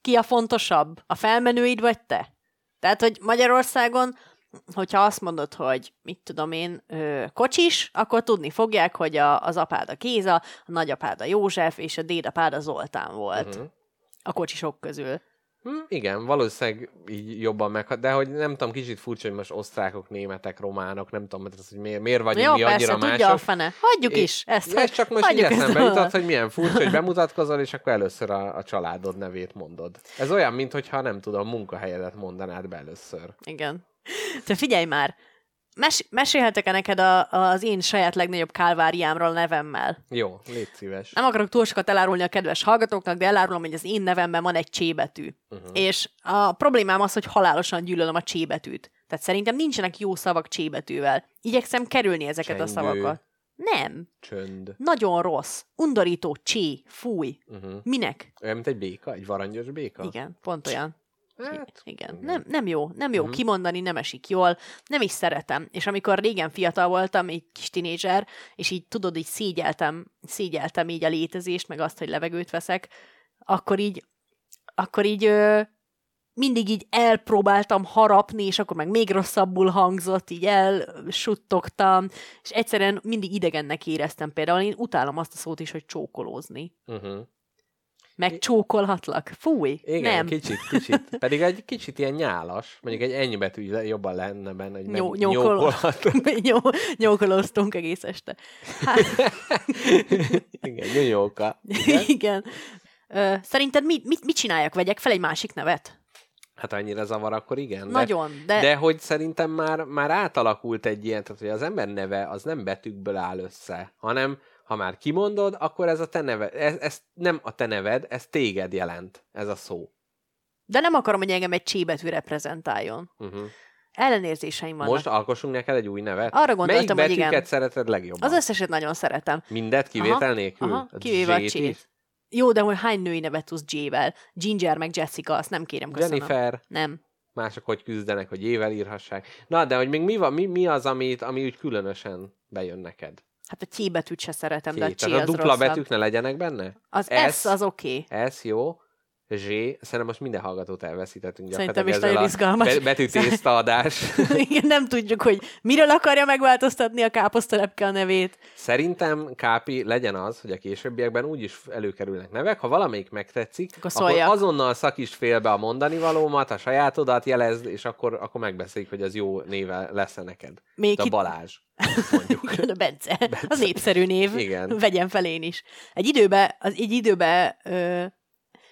ki a fontosabb? A felmenőid vagy te? Tehát, hogy Magyarországon, hogyha azt mondod, hogy mit tudom én, kocsis, akkor tudni fogják, hogy az apád a Géza, a nagyapád a József, és a dédapád a Zoltán volt. A kocsisok közül. Igen, valószínűleg így jobban meghat, de hogy nem tudom, kicsit furcsa, hogy most osztrákok, németek, románok, nem tudom, hogy miért vagyunk mi annyira mások. Jó, persze, tudja a fene. Hagyjuk is ezt. Ez csak most így eszembe jutott, hogy milyen furcsa, hogy bemutatkozol, és akkor először a családod nevét mondod. Ez olyan, mintha nem tudom, munkahelyedet mondanád be először. Igen. Te figyelj már, mesélhetek-e neked az én saját legnagyobb kálváriámról nevemmel? Jó, légy szíves. Nem akarok túl sokat elárulni a kedves hallgatóknak, de elárulom, hogy az én nevemben van egy csébetű. És a problémám az, hogy halálosan gyűlölöm a csébetűt. Tehát szerintem nincsenek jó szavak csébetűvel. Igyekszem kerülni ezeket Csengő. A szavakat. Nem. Csönd. Nagyon rossz. Undorító, csé, fúj. Minek? Olyan, mint egy béka, egy varangyos béka? Igen, pont olyan. Hát, igen. Nem jó kimondani, nem esik jól, nem is szeretem. És amikor régen fiatal voltam, egy kis tinédzser, és így tudod, így szégyeltem így a létezést, meg azt, hogy levegőt veszek, akkor így mindig így elpróbáltam harapni, és akkor meg még rosszabbul hangzott, így elsuttogtam, és egyszerűen mindig idegennek éreztem például. Én utálom azt a szót is, hogy csókolózni. Megcsókolhatlak. Fúj, igen, nem. Kicsit. Pedig egy kicsit ilyen nyálas. Mondjuk egy ennyi betű jobban lenne benne, hogy nyókolhatlak. Nyókolóztunk egész este. Hát. Igen, nyóka. Igen. Szerinted mit csináljak? Vegyek fel egy másik nevet? Hát annyira zavar, akkor igen. Nagyon, de hogy szerintem már átalakult egy ilyen, tehát hogy az ember neve az nem betűkből áll össze, hanem ha már kimondod, akkor ez a te neved, ez nem a te neved, ez téged jelent, ez a szó. De nem akarom, hogy engem egy csébetű reprezentáljon. Uh-huh. Ellenérzéseim vannak. Most alkossunk neked egy új nevet? Arra gondoltam, melyik betűket szereted legjobban? Az összeset nagyon szeretem. Mindet kivétel nélkül? Aha, kivéve a csét. Jó, de hogy hány női nevet tudsz J-vel? Ginger meg Jessica, azt nem kérem, köszönöm. Jennifer. Nem. Mások hogy küzdenek, hogy J-vel írhassák. Na, de hogy még mi van, mi az, ami úgy különösen bejön neked? Hát a T betűt se szeretem, de a J az rosszabb. A dupla betűk ne legyenek benne? Az S az oké. S jó. Zsé, szerintem most minden hallgatót elveszítettünk gyakorlatilag ezzel a betűtészta adás. Igen, nem tudjuk, hogy miről akarja megváltoztatni a káposztalepke a nevét. Szerintem, Kápi, legyen az, hogy a későbbiekben úgyis előkerülnek nevek, ha valamelyik megtetszik, akkor azonnal szakítsd félbe a mondanivalómat, a sajátodat jelezd, és akkor megbeszéljük, hogy az jó néve lesz-e neked. Még a Balázs. Mondjuk. Bence. Az népszerű név. Igen. Vegyen fel én is. Egy időben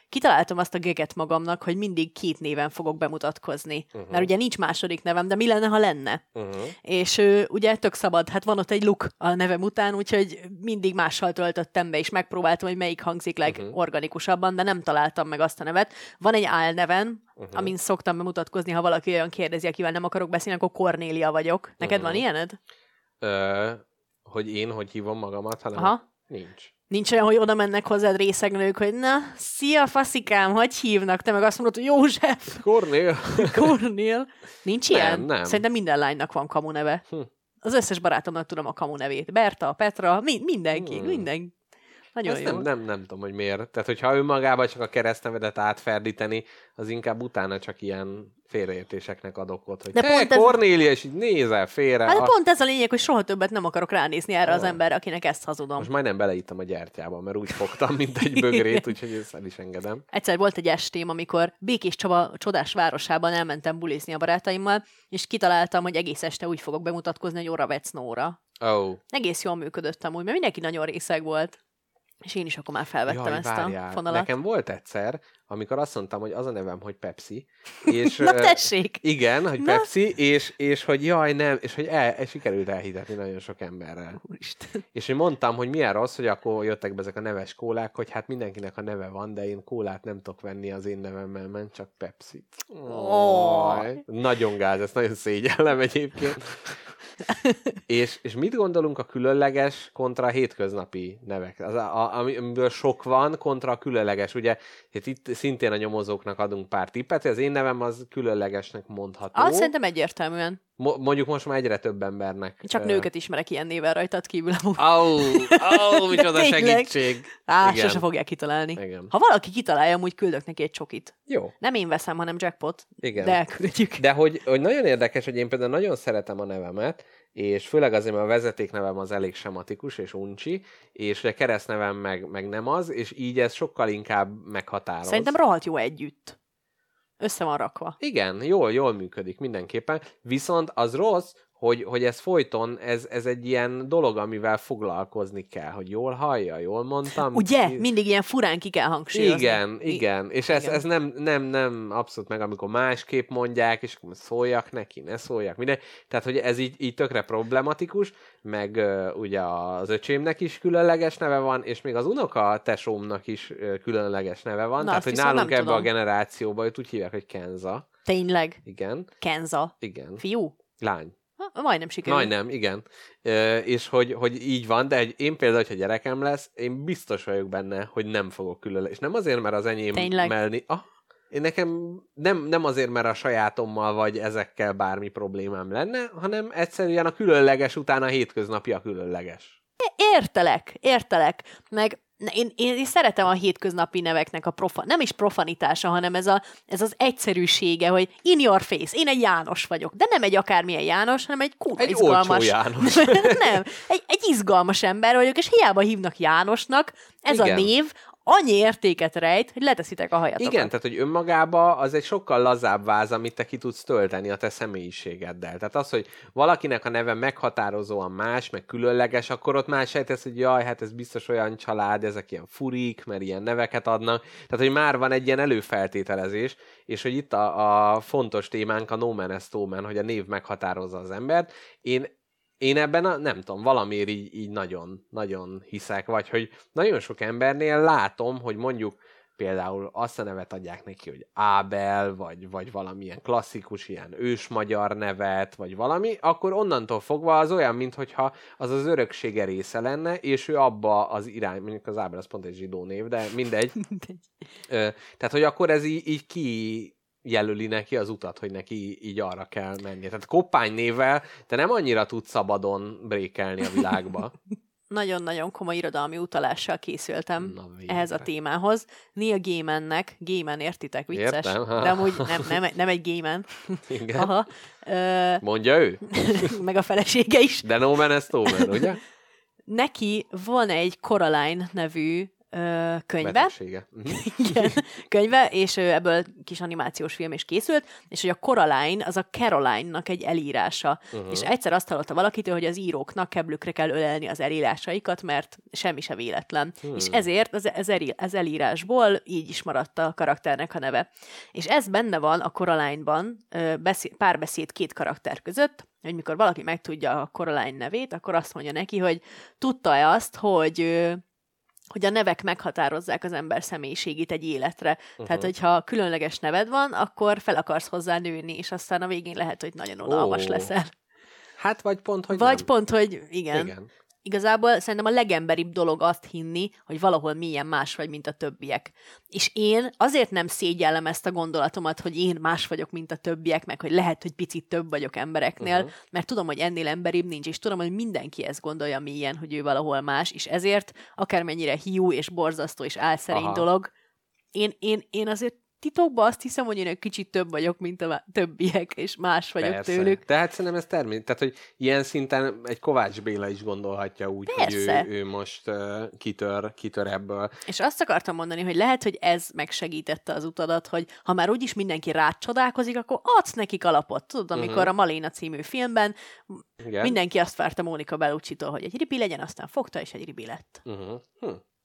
kitaláltam azt a geget magamnak, hogy mindig két néven fogok bemutatkozni. Uh-huh. Mert ugye nincs második nevem, de mi lenne, ha lenne? Uh-huh. És ugye tök szabad, hát van ott egy luk a nevem után, úgyhogy mindig mással töltöttem be, és megpróbáltam, hogy melyik hangzik legorganikusabban, de nem találtam meg azt a nevet. Van egy álneven, amin szoktam bemutatkozni, ha valaki olyan kérdezi, akivel nem akarok beszélni, akkor Kornélia vagyok. Neked van ilyened? Hogy én hogy hívom magamat, hanem nincs. Nincs olyan, hogy oda mennek hozzád részegnők, hogy na, szia faszikám, hogy hívnak? Te meg azt mondod, hogy József. Kornél. Nincs ilyen? Nem. Szerintem minden lánynak van kamu neve. Az összes barátomnak tudom a kamu nevét. Berta, Petra, mindenki. Mindenki. Nagyon jó. Nem tudom, hogy miért. Tehát, hogyha önmagában csak a keresztnevedet átferdíteni, az inkább utána csak ilyen félreértéseknek adok ott, hogy Kornélia, és így nézel félre. Hát pont ez a lényeg, hogy soha többet nem akarok ránézni erre az emberre, akinek ezt hazudom. Most majdnem beleittem a gyertyába, mert úgy fogtam, mint egy bögrét, úgyhogy ezt el is engedem. Egyszer volt egy estém, amikor Békés Csaba csodás városában elmentem bulizni a barátaimmal, és kitaláltam, hogy egész este úgy fogok bemutatkozni, hogy Oravetsz Nóra. Oh. Egész jól működött amúgy, mert mindenki nagyon részeg volt. És én is akkor már felvettem a fonalat. Nekem volt egyszer, amikor azt mondtam, hogy az a nevem, hogy Pepsi. És, na tessék! Igen, hogy Pepsi, és hogy jaj, nem, és hogy sikerült elhitetni nagyon sok emberrel. Úristen. És én mondtam, hogy milyen rossz, hogy akkor jöttek be ezek a neves kólák, hogy hát mindenkinek a neve van, de én kólát nem tudok venni az én nevemmel, ment csak Pepsi. Nagyon gáz, ezt nagyon szégyellem egyébként. És mit gondolunk a különleges kontra a hétköznapi nevek? Amiből sok van, kontra a különleges. Ugye itt szintén a nyomozóknak adunk pár tippet, az én nevem az különlegesnek mondható. Azt szerintem egyértelműen. Mondjuk most már egyre több embernek. Csak nőket ismerek ilyen néven rajtad kívül. Micsoda segítség. Sose fogják kitalálni. Igen. Ha valaki kitalálja, amúgy küldök neki egy csokit. Jó. Nem én veszem, hanem jackpot. Igen. De elküldjük. De hogy nagyon érdekes, hogy én például nagyon szeretem a nevemet, és főleg azért, mert a vezetéknevem az elég sematikus és uncsi, és a keresztnevem meg nem az, és így ez sokkal inkább meghatároz. Szerintem rohadt jó együtt. Össze van rakva. Igen, jól működik mindenképpen. Viszont az rossz, hogy ez folyton, ez egy ilyen dolog, amivel foglalkozni kell, hogy jól hallja, jól mondtam. Ugye? Mindig ilyen furán ki kell hangsúlyozni. Igen. És ez nem abszolút meg, amikor másképp mondják, és szóljak neki, ne szóljak, minden. Tehát, hogy ez így tökre problematikus, meg ugye az öcsémnek is különleges neve van, és még az unoka tesómnak is különleges neve van. Na, tehát, hogy nálunk ebbe a generációba őt úgy hívják, hogy Kenza. Tényleg? Igen. Kenza? Igen. Fiú? Lány. Majdnem sikerül. Majdnem, igen. És hogy így van, de én például, hogyha gyerekem lesz, én biztos vagyok benne, hogy nem fogok különleges. És nem azért, mert az enyém melni... Én nekem nem azért, mert a sajátommal vagy ezekkel bármi problémám lenne, hanem egyszerűen a különleges után a hétköznapi a különleges. Értelek. Meg én szeretem a hétköznapi neveknek a nem is profanitása, hanem ez az egyszerűsége, hogy in your face, én egy János vagyok, de nem egy akármilyen János, hanem egy kurva izgalmas. Egy János. Nem, egy izgalmas ember vagyok, és hiába hívnak Jánosnak, ez igen. A név annyi értéket rejt, hogy leteszitek a hajatokat. Igen, tehát, hogy önmagában az egy sokkal lazább váz, amit te ki tudsz tölteni a te személyiségeddel. Tehát az, hogy valakinek a neve meghatározóan más, meg különleges, akkor ott más sejtesz, hogy jaj, hát ez biztos olyan család, ezek ilyen furik, mert ilyen neveket adnak. Tehát, hogy már van egy ilyen előfeltételezés, és hogy itt a fontos témánk a No Man is No Man, hogy a név meghatározza az embert. Én én ebben nem tudom, valamiért így nagyon, nagyon hiszek, vagy hogy nagyon sok embernél látom, hogy mondjuk például azt a nevet adják neki, hogy Ábel, vagy valamilyen klasszikus, ilyen ősmagyar nevet, vagy valami, akkor onnantól fogva az olyan, minthogyha az az öröksége része lenne, és ő abba az irány, mondjuk az Ábel az pont egy zsidó név, de mindegy. Tehát, hogy akkor ez így kijelöli neki az utat, hogy neki így arra kell mennie. Tehát koppány névvel te nem annyira tudsz szabadon brékelni a világba. Nagyon-nagyon komoly irodalmi utalással készültem ehhez a témához. Neil Gaimannek, Gaiman értitek, vicces, de amúgy nem egy Gaiman. Igen. Aha. Mondja ő? Meg a felesége is. De no man is no man, ugye? Neki van egy Coraline nevű könyve. Igen, könyve, és ebből kis animációs film is készült, és hogy a Coraline, az a Caroline-nak egy elírása. Uh-huh. És egyszer azt hallotta valakitől, hogy az íróknak keblükre kell ölelni az elírásaikat, mert semmi se véletlen. És ezért az elírásból így is maradt a karakternek a neve. És ez benne van a Coraline-ban, párbeszéd két karakter között, hogy mikor valaki megtudja a Coraline nevét, akkor azt mondja neki, hogy tudta-e azt, hogy a nevek meghatározzák az ember személyiségét egy életre. Uh-huh. Tehát, hogyha különleges neved van, akkor fel akarsz hozzá nőni, és aztán a végén lehet, hogy nagyon unalmas leszel. Hát, vagy pont, hogy igen. Igazából szerintem a legemberibb dolog azt hinni, hogy valahol milyen más vagy, mint a többiek. És én azért nem szégyellem ezt a gondolatomat, hogy én más vagyok, mint a többiek, meg hogy lehet, hogy picit több vagyok embereknél, mert tudom, hogy ennél emberibb nincs, és tudom, hogy mindenki ezt gondolja mélyen, hogy ő valahol más, és ezért akármennyire hiú és borzasztó és álszerény dolog, én azért titokban azt hiszem, hogy én egy kicsit több vagyok, mint a többiek, és más vagyok tőlük. Tehát szerintem ez tehát, hogy ilyen szinten egy Kovács Béla is gondolhatja úgy, hogy ő most kitör ebből. És azt akartam mondani, hogy lehet, hogy ez megsegítette az utadat, hogy ha már úgyis mindenki rád csodálkozik, akkor adsz nekik alapot. Tudod, amikor a Maléna című filmben mindenki azt várta Mónika Bellucci-tól, hogy egy ribi legyen, aztán fogta, és egy ribi lett.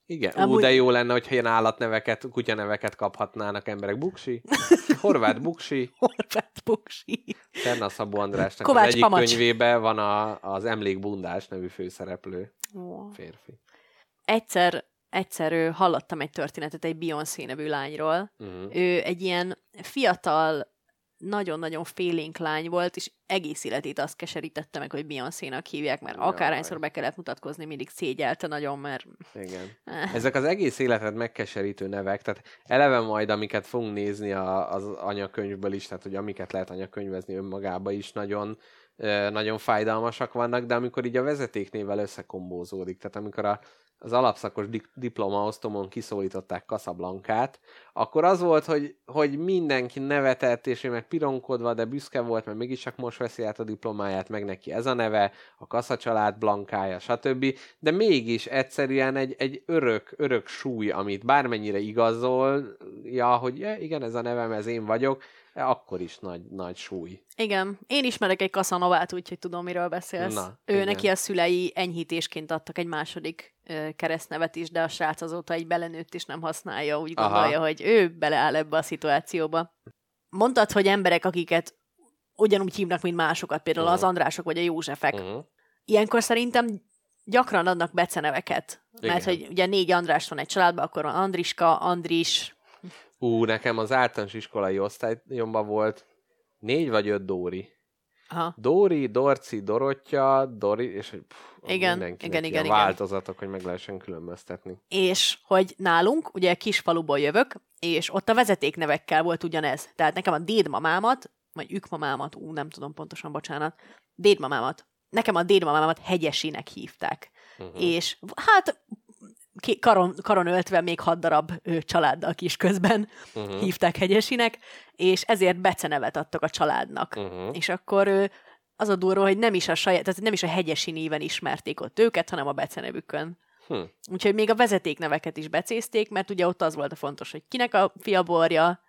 Igen, amúgy... de jó lenne, hogyha ilyen állatneveket, kutyaneveket kaphatnának emberek. Buksi? Horváth Buksi? Horváth Buksi. Ternaszabó Andrásnak Kovács az egyik könyvében van az Emlékbundás nevű főszereplő férfi. Egyszer hallottam egy történetet egy Beyoncé nevű lányról. Ő egy ilyen fiatal, nagyon-nagyon félénk lány volt, és egész életét azt keserítette meg, hogy Beyoncé-nak hívják, mert akárhányszor be kellett mutatkozni, mindig szégyelte nagyon, mert... Igen. Ezek az egész életet megkeserítő nevek, tehát eleve majd, amiket fogunk nézni az anyakönyvből is, tehát hogy amiket lehet anyakönyvezni önmagába is, nagyon, nagyon fájdalmasak vannak, de amikor így a vezetéknével összekombózódik, tehát amikor az alapszakos diplomaosztomon kiszólították Casablancát, akkor az volt, hogy mindenki nevetett, és ő meg pironkodva, de büszke volt, mert mégis csak most veszi át a diplomáját, meg neki ez a neve, a Kassa család Blankája, stb. De mégis egyszerűen egy örök súly, amit bármennyire igazolja, hogy ja, igen, ez a nevem, ez én vagyok, akkor is nagy súly. Igen. Én ismerek egy Casanovát, úgyhogy tudom, miről beszélsz. Neki a szülei enyhítésként adtak egy második keresztnevet is, de a srác azóta így belenőtt és nem használja, úgy gondolja, hogy ő beleáll ebbe a szituációba. Mondtad, hogy emberek, akiket ugyanúgy hívnak, mint másokat, például az Andrások vagy a Józsefek. Ilyenkor szerintem gyakran adnak beceneveket. Mert hogy ugye 4 András van egy családban, akkor van Andriska, Andris... nekem az általános iskolai osztályomban volt 4 vagy 5 Dóri. Aha. Dóri, Dorci, Dorottya, Dori, és hogy mindenkinek változatok, hogy meg lehessen különböztetni. És hogy nálunk, ugye kisfaluból jövök, és ott a vezetéknevekkel volt ugyanez. Tehát nekem a dédmamámat, vagy ükmamámat, nem tudom pontosan, bocsánat, dédmamámat. Nekem a dédmamámat Hegyesinek hívták. És hát... karon öltve még 6 darab családdal kis közben hívták Hegyesinek, és ezért becenevet adtak a családnak. És akkor az a durva, hogy nem is a Hegyesi néven ismerték ott őket, hanem a becenevükön. Úgyhogy még a vezetékneveket is becézték, mert ugye ott az volt a fontos, hogy kinek a fia borja.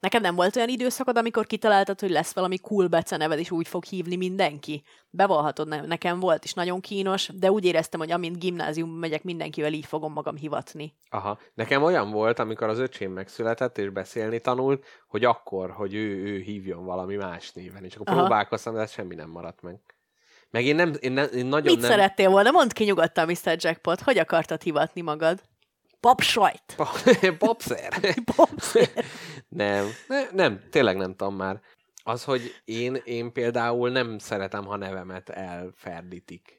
Nekem nem volt olyan időszakod, amikor kitaláltad, hogy lesz valami cool beceneved, és úgy fog hívni mindenki. Bevallhatod, nekem volt, és nagyon kínos, de úgy éreztem, hogy amint gimnáziumba megyek, mindenkivel így fogom magam hivatni. Aha. Nekem olyan volt, amikor az öcsém megszületett, és beszélni tanult, hogy akkor, hogy ő hívjon valami más néven, és akkor próbálkoztam, de semmi nem maradt meg. Meg én nagyon mit nem... szerettél volna? Mondd ki nyugodtan, Mr. Jackpot, hogy akartad hivatni magad? Papsajt! Popszer! Popszer! Nem, tényleg nem tudom már. Az, hogy én például nem szeretem, ha nevemet elferdítik.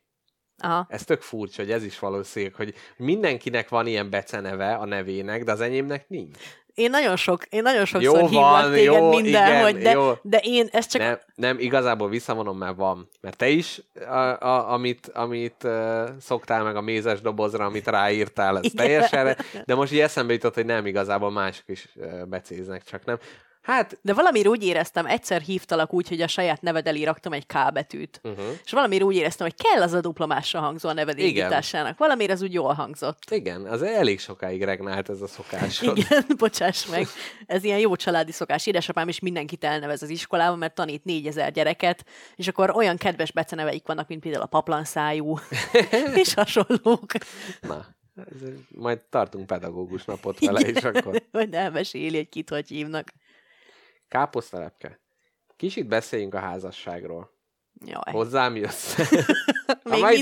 Aha. Ez tök furcsa, hogy ez is valószínűleg, hogy mindenkinek van ilyen beceneve a nevének, de az enyémnek nincs. Én nagyon sokszor hívlak téged jó, minden, igen, hogy de én ezt csak... Nem, igazából visszavonom, mert van. Mert te is, amit szoktál meg a mézes dobozra, amit ráírtál, ez teljesen... De most így eszembe jutott, hogy nem igazából mások is becéznek, csak nem. Hát... De valamire úgy éreztem, egyszer hívtalak úgy, hogy a saját neved elé raktam egy K betűt. Uh-huh. És valamire úgy éreztem, hogy kell az a duplomásra hangzó a neved égításának. Valamire ez úgy jól hangzott. Igen, az elég sokáig regnált ez a szokásod. Igen, bocsáss meg. Ez ilyen jó családi szokás. Édesapám is mindenkit elnevez az iskolában, mert tanít 4000 gyereket, és akkor olyan kedves beceneveik vannak, mint például a paplanszájú, és hasonlók. Na. Majd tartunk pedagógus napot vele, és akkor... Majd elmeséli, hogy kit hogy hívnak. Káposztalepke. Kicsit beszéljünk a házasságról. Jaj. Hozzám jössz. Még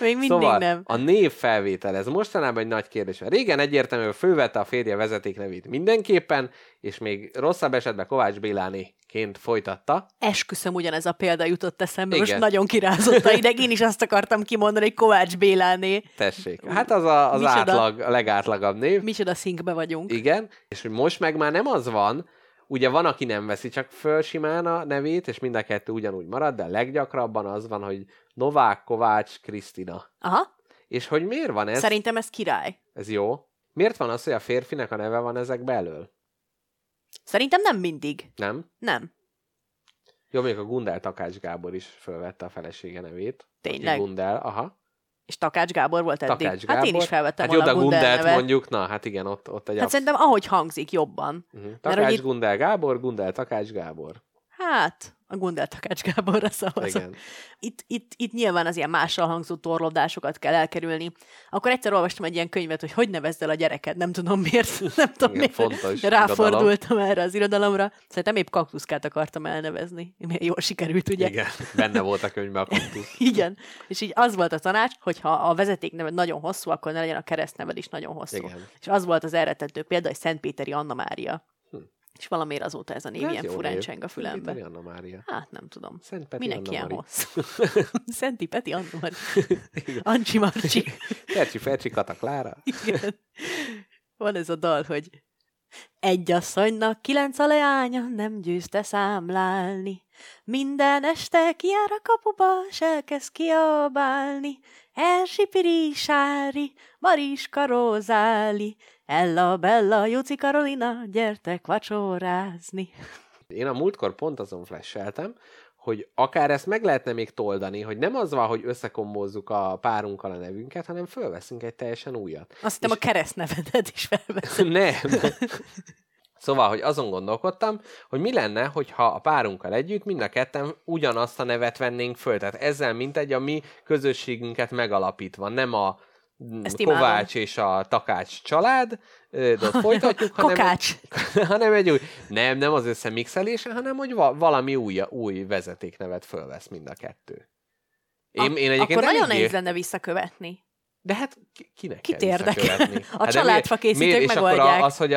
mindig szóval, nem. A név felvétel, ez mostanában egy nagy kérdés. Régen egyértelműen fölvette a férje vezetéknevét mindenképpen, és még rosszabb esetben Kovács Bélánéként folytatta. Esküszöm, ugyanez a példa jutott eszembe, igen. Most nagyon kirázott a ideg, én is azt akartam kimondani, hogy Kovács Béláné. Tessék, hát az az átlag, a legátlagabb név. Micsoda szinkbe vagyunk. Igen, és most meg már nem az van, ugye van, aki nem veszi csak föl simán a nevét, és mind a kettő ugyanúgy marad, de leggyakrabban az van, hogy Novák, Kovács, Krisztina. Aha. És hogy miért van ez? Szerintem ez király. Ez jó. Miért van az, hogy a férfinek a neve van ezek belől? Szerintem nem mindig. Nem? Nem. Jó, még a Gundel Takács Gábor is fölvette a felesége nevét. Tényleg? Gundel, aha. És Takács Gábor volt eddig. Takács Gábor. Hát én is felvettem volna a Gundelt nevet. Mondjuk, na hát igen, ott egy... Hát szerintem ahogy hangzik, jobban. Uh-huh. Takács itt... Gundel Gábor, Gundel Takács Gábor. Hát, a Gundel Takács Gáborra szavazok. Itt nyilván az ilyen mással hangzó torlódásokat kell elkerülni. Akkor egyszer olvastam egy ilyen könyvet, hogy nevezd el a gyereked, nem tudom miért. Nem tudom igen, miért. Ráfordultam erre az irodalomra. Szerintem épp kaktuszkát akartam elnevezni. Milyen jól sikerült, ugye? Igen, benne volt a könyvben a kaktusz. Igen, és így az volt a tanács, hogy ha a vezetékneved nagyon hosszú, akkor ne legyen a keresztneved is nagyon hosszú. Igen. És az volt az elrettentő példa, hogy Szentpéteri Anna Mária. És valamiért azóta ez a név ilyen furáncseng a fülembe. Szent Anna Mária. Hát nem tudom. Szent Peti mindenki Anna Mari. Szenti Peti Anna Mari. Ancsi Marcsi. Percsi Fercsi Kata Klára. Igen. Van ez a dal, hogy egy asszonynak 9 a leánya, nem győzte számlálni. Minden este kijár a kapuba, s elkezd kiabálni. Elsipirisári, Mariska Rózáli. Ella, Bella, Juci, Karolina, gyertek vacsorázni. Én a múltkor pont azon flasheltem, hogy akár ezt meg lehetne még toldani, hogy nem az van, hogy összekombózzuk a párunkkal a nevünket, hanem fölveszünk egy teljesen újat. Azt hiszem, a keresztnevedet is felveszünk. Nem. Szóval, hogy azon gondolkodtam, hogy mi lenne, hogyha a párunkkal együtt mind a ketten ugyanazt a nevet vennénk föl. Tehát ezzel mintegy a mi közösségünket megalapítva, nem a Kovács és a Takács család, de folytatjuk, hanem egy új, nem az összemixelése, hanem hogy valami új vezetéknevet fölvesz mind a kettő. Én egyébként akkor nagyon nehéz lenne visszakövetni. De hát kinek kit kell visszakövetni? A hát családfa készítők megoldják. És akkor az, hogy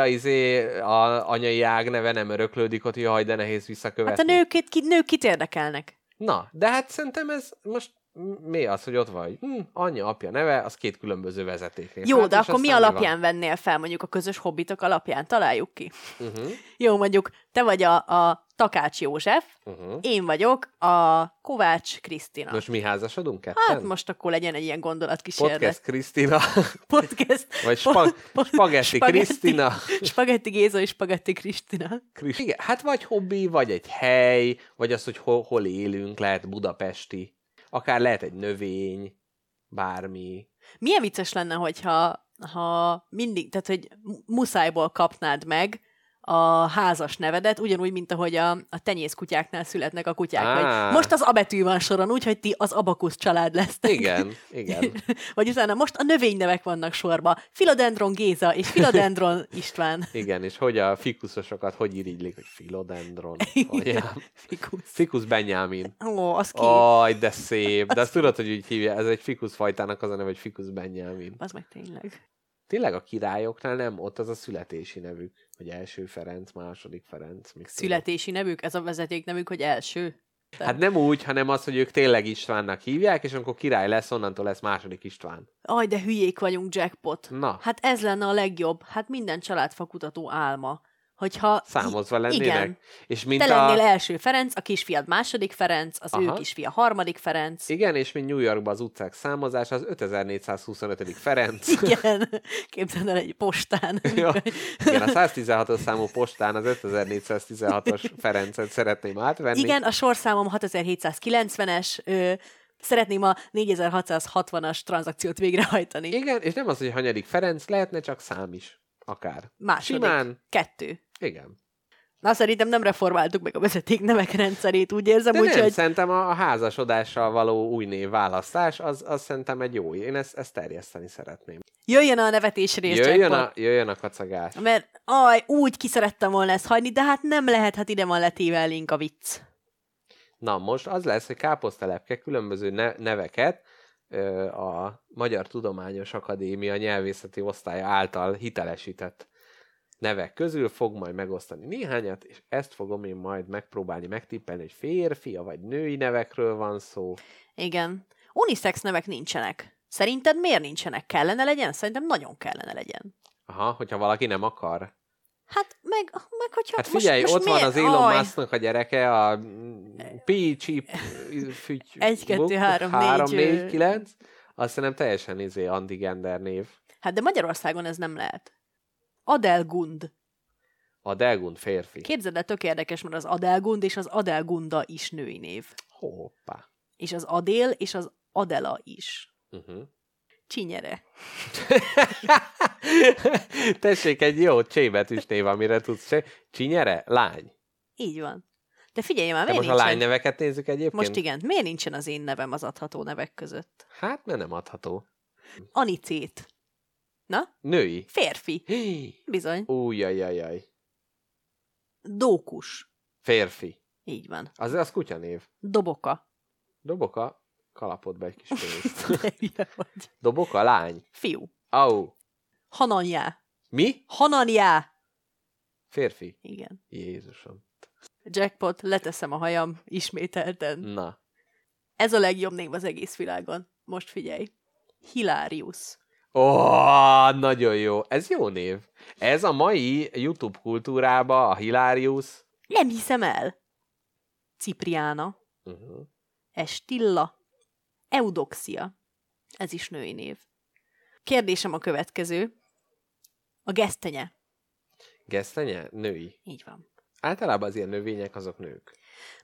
az anyai ágneve nem öröklődik, hogy jaj, de nehéz visszakövetni. Hát a nők kit érdekelnek. Na, de hát szerintem ez most mi az, hogy ott vagy? Anyja, apja neve, az két különböző vezetéknél. Jó, de akkor mi alapján vennél fel? Mondjuk a közös hobbitok alapján találjuk ki. Uh-huh. Jó, mondjuk te vagy a Takács József, uh-huh. Én vagyok a Kovács Krisztina. Most mi házasodunk ketten? Hát most akkor legyen egy ilyen gondolatkísérlet. Podcast Krisztina. Podcast. Vagy Spagetti Krisztina. Spagetti Géza és Spagetti Krisztina. Igen, hát vagy hobbi, vagy egy hely, vagy az, hogy hol élünk, lehet budapesti. Akár lehet egy növény, bármi. Milyen vicces lenne, hogyha mindig, tehát hogy muszájból kapnád meg a házas nevedet, ugyanúgy, mint ahogy a tenyészkutyáknál születnek a kutyák. Vagy most az A betű van soron, úgyhogy ti az Abakusz család lesztek. Igen, igen. Vagy utána most a növénynevek vannak sorba. Philodendron Géza és Philodendron István. Igen, és hogy a fikusosokat hogy irigylik, hogy Philodendron. Fikusz Benyámin. Ó, az ki? Aj, de szép. De azt tudod, hogy úgy hívja, ez egy fikuszfajtának az a neve, hogy Fikusz Benyámin. Az meg tényleg. Tényleg a királyoknál nem, ott az a születési nevük, hogy első Ferenc, második Ferenc. Születési nevük? Ez a vezeték nevük, hogy első? De... Hát nem úgy, hanem az, hogy ők tényleg Istvánnak hívják, és amikor király lesz, onnantól lesz második István. Aj, de hülyék vagyunk, Jackpot. Na. Hát ez lenne a legjobb. Hát minden családfakutató álma. Hogyha... Számozva lennének. Igen. És mint te lennél első Ferenc, a kisfiad második Ferenc, az ő kisfia harmadik Ferenc. Igen, és mint New Yorkban az utcák számozása, az 5425. Ferenc. Igen, képzeld el egy postán. Ja. Igen, a 116-os számú postán az 5416-os Ferencet szeretném átvenni. Igen, a sorszámom 6790-es, szeretném a 4660-as tranzakciót végrehajtani. Igen, és nem az, hogy hanyadik Ferenc, lehetne csak szám is. Akár. Második. Simán. 2. Igen. Na, szerintem nem reformáltuk meg a vezetéknemek rendszerét, úgy érzem, úgyhogy... De nem, szerintem a házasodással való új névválasztás, az szerintem egy jó. Én ezt terjeszteni szeretném. Jöjjön a nevetés rész, jöjjön a kacagás. Mert úgy ki szerettem volna ezt hagyni, de hát nem lehet, hát ide van letéve elénk a vicc. Na, most az lesz, hogy káposztalepke különböző neveket a Magyar Tudományos Akadémia nyelvészeti osztálya által hitelesített nevek közül fog majd megosztani néhányat, és ezt fogom én majd megpróbálni megtippelni, hogy férfi vagy női nevekről van szó. Igen. Unisex nevek nincsenek. Szerinted miért nincsenek? Kellene legyen? Szerintem nagyon kellene legyen. Aha, hogyha valaki nem akar. Hát, meg hogyha... Hát figyelj, most ott van az Elon Musknak a gyereke, a P-chip... 1, 2, 3, 4, 9. Azt hiszem teljesen anti-gender név. Hát, de Magyarországon ez nem lehet. Adelgund. Adelgund férfi. Képzeld el, tök érdekes, mert az Adelgund és az Adelgunda is női név. Hoppá. És az Adél és az Adela is. Csinyere. Tessék, egy jó csébetűs név, amire tudsz se. Csinyere? Lány. Így van. De figyelj már, miért nincsen? Most a lány neveket nézzük egyébként? Most igen. Miért nincsen az én nevem az adható nevek között? Hát, mert nem adható. Anicét. Na? Női. Férfi. Hí. Bizony. Újjajjajjaj. Dókus. Férfi. Így van. Az kutyanév. Doboka. Doboka? Kalapod be egy kis pénzt. Dobok a lány. Fiú. Au. Hananjá. Mi? Hananjá. Férfi. Igen. Jézusom. Jackpot, leteszem a hajam ismételten. Na. Ez a legjobb név az egész világon. Most figyelj. Hilarius. Nagyon jó. Ez jó név. Ez a mai YouTube kultúrába a Hilarius. Nem hiszem el. Cipriána. Estilla. Eudoxia. Ez is női név. Kérdésem a következő. A gesztenye. Gesztenye? Női. Így van. Általában az ilyen növények, azok nők.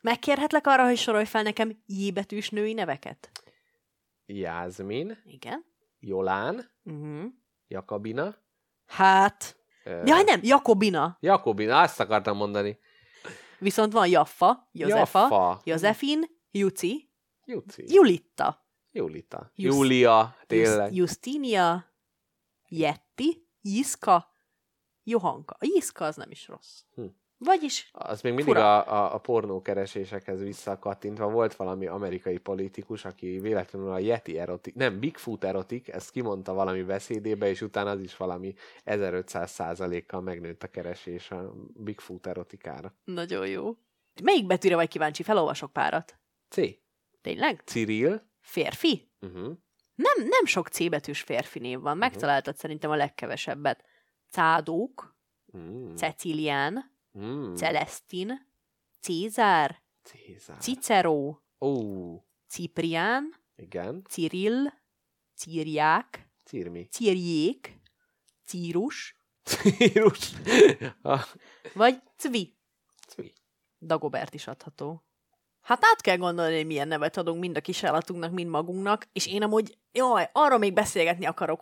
Megkérhetlek arra, hogy sorolj fel nekem J betűs női neveket? Jászmin. Igen. Jolán. Jakabina. Hát. Jaj, nem, Jakobina. Jakobina, azt akartam mondani. Viszont van Jaffa, Józefa, Józefin, Juci. Juci. Julitta. Júlia, tényleg. Justinia, Jetti, Jiska, Johanka. A Jiska az nem is rossz. Vagyis az még mindig a pornókeresésekhez visszakattintva volt valami amerikai politikus, aki véletlenül a Yeti erotik, nem, Bigfoot erotik, ezt kimondta valami beszédébe, és utána az is valami 1500%-kal megnőtt a keresés a Bigfoot erotikára. Nagyon jó. Melyik betűre vagy kíváncsi? Felolvasok párat. C. Tényleg? Cyril. Férfi? Nem sok C-betűs férfi név van. Megtaláltad szerintem a legkevesebbet. Cádók, Cecilián, Celestin, Cézár. Ciceró, Ciprián, igen. Cyril, Círják, Círjék, Círus, vagy Cvi. Dagobert is adható. Hát át kell gondolni, hogy milyen nevet adunk mind a kisállatunknak, mind magunknak, és én amúgy, arra még beszélgetni akarok,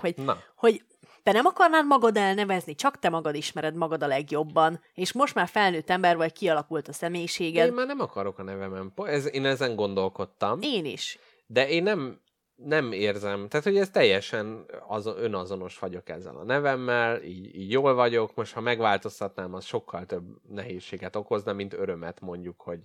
hogy Te nem akarnád magad elnevezni, csak te magad ismered magad a legjobban, és most már felnőtt ember vagy, kialakult a személyiséged. Én már nem akarok a nevemen. Én ezen gondolkodtam. Én is. De én nem érzem, tehát hogy ez teljesen önazonos vagyok ezzel a nevemmel, így jól vagyok, most ha megváltoztatnám, az sokkal több nehézséget okozna, mint örömet mondjuk, hogy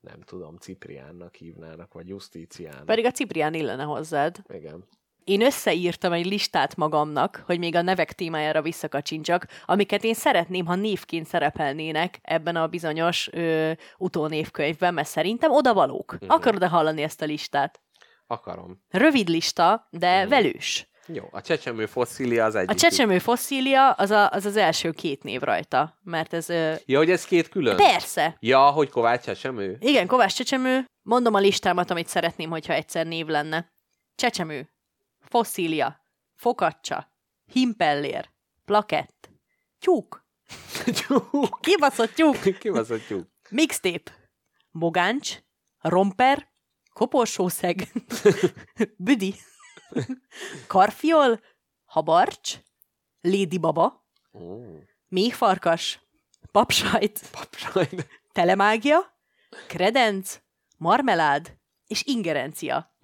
nem tudom, Cipriánnak hívnának, vagy Justíciának. Pedig a Ciprián illene hozzád. Igen. Én összeírtam egy listát magamnak, hogy még a nevek témájára visszakacsincsak, amiket én szeretném, ha névként szerepelnének ebben a bizonyos utónévkönyvben, mert szerintem odavalók. Akarod-e hallani ezt a listát? Akarom. Rövid lista, de velős. Jó, a csecsemő fosszília az egyik. A csecsemő fosszília az első két név rajta, mert ez... Ja, hogy ez két külön? Persze. Ja, hogy Kovács csecsemő? Igen, Kovács csecsemő. Mondom a listámat, amit szeretném, hogyha egyszer név lenne. Csecsemő. Fosszília. Fokacsa. Himpellér. Plakett. Tyúk. Tyúk. Kibaszott tyúk. Kibaszott tyúk. Mixtape. Bogáncs. Romper. Koporsószeg. Büdi. Karfiol. Habarcs. Lédibaba. Méhfarkas. Papsajt. Papsajt. Telemágia. Kredenc. Marmelád. És ingerencia.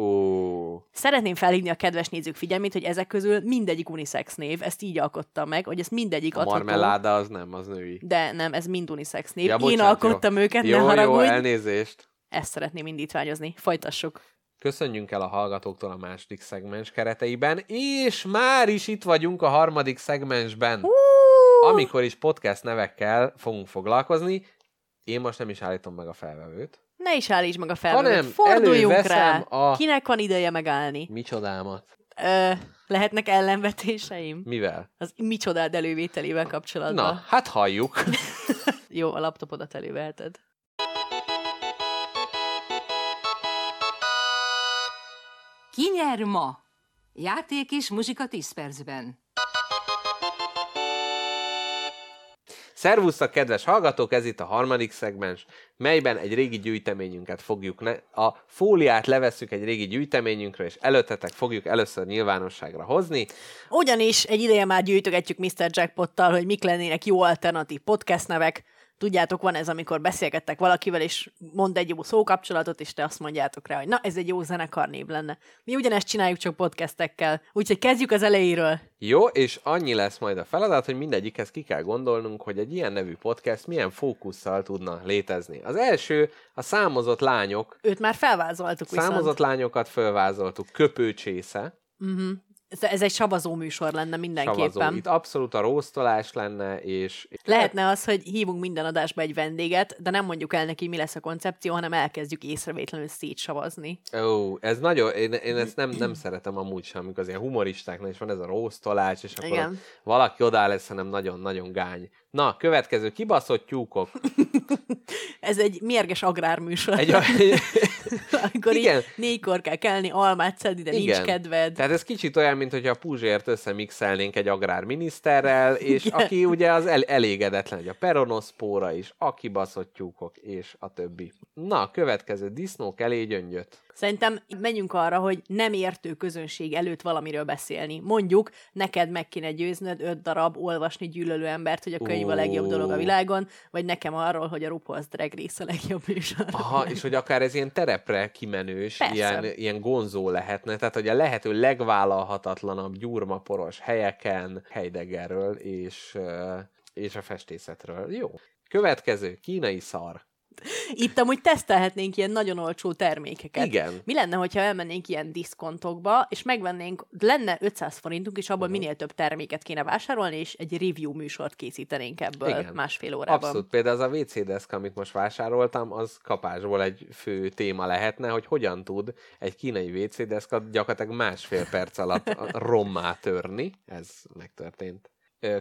Szeretném felhívni a kedves nézők figyelmét, hogy ezek közül mindegyik unisex név, ezt így alkottam meg, hogy ezt mindegyik adható. A marmeláda az nem, az női. De nem, ez mind unisex név. Ja, bocsánat, én alkottam őket, ne haragudj. Jó, elnézést. Ezt szeretném indítványozni. Folytassuk. Köszönjünk el a hallgatóktól a második szegmens kereteiben, és már is itt vagyunk a harmadik szegmensben, amikor is podcast nevekkel fogunk foglalkozni. Én most nem is állítom meg a felvevőt. Ne is állítsd meg a felvevőt. Forduljunk rá. Kinek van ideje megállni? Micsodámat? Lehetnek ellenvetéseim? Mivel? Az micsodád elővételével kapcsolatban. Na, hát halljuk. Jó, a laptopodat előveheted. Ki nyer ma? Játék és muzsika 10 percben. Szervusztok, kedves hallgatók! Ez itt a harmadik szegmens, melyben egy régi gyűjteményünket fogjuk... A fóliát levesszük egy régi gyűjteményünkre, és előttetek fogjuk először nyilvánosságra hozni. Ugyanis egy ideje már gyűjtögetjük Mr. Jackpottal, hogy mik lennének jó alternatív podcast nevek. Tudjátok, van ez, amikor beszélgettek valakivel, és mond egy jó szókapcsolatot, és te azt mondjátok rá, hogy na, ez egy jó zenekarnév lenne. Mi ugyanezt csináljuk csak podcastekkel, úgyhogy kezdjük az elejéről. Jó, és annyi lesz majd a feladat, hogy mindegyikhez ki kell gondolnunk, hogy egy ilyen nevű podcast milyen fókusszal tudna létezni. Az első a számozott lányok. Őt már felvázoltuk viszont. Számozott lányokat felvázoltuk. Köpőcsésze. Ez egy savazó műsor lenne mindenképpen. Savazó. Itt abszolút a róztolás lenne, és... Lehetne az, hogy hívunk minden adásba egy vendéget, de nem mondjuk el neki, mi lesz a koncepció, hanem elkezdjük észrevétlenül szétsavazni. Ó, ez nagyon... Én ezt nem szeretem amúgy sem, amikor az ilyen humoristáknak is van ez a róztolás, és akkor valaki odáll lesz, hanem nagyon-nagyon gány. Na, következő, kibaszott tyúkok. Ez egy mérges agrárműsor. Amikor így 4-kor kell kelni, almát szedni, de nincs kedved. Tehát ez kicsit olyan, mint hogyha a Puzsért összemixelnénk egy agrárminiszterrel, és aki ugye az elégedetlen, hogy a peronoszpóra is, a kibaszott tyúkok, és a többi. Na, következő, disznók elé gyöngyöt. Szerintem menjünk arra, hogy nem értő közönség előtt valamiről beszélni. Mondjuk, neked meg kéne győznöd 5 darab olvasni gyűlölő embert, hogy a könyv a legjobb dolog a világon, vagy nekem arról, hogy a RuPaul's Drag Race a legjobb műsor. Aha, és hogy akár ez ilyen terepre kimenős, ilyen gonzó lehetne, tehát hogy a lehető legvállalhatatlanabb gyurmaporos helyeken, Heideggerről és a festészetről. Jó. Következő, kínai szar. Itt amúgy tesztelhetnénk ilyen nagyon olcsó termékeket. Igen. Mi lenne, hogyha elmennénk ilyen diszkontokba, és megvennénk, lenne 500 forintunk, és abból minél több terméket kéne vásárolni, és egy review műsort készítenénk ebből. Igen. Másfél órában. Abszolút. Például az a WC deszka, amit most vásároltam, az kapásból egy fő téma lehetne, hogy hogyan tud egy kínai WC deszka gyakorlatilag másfél perc alatt rommá törni. Ez megtörtént.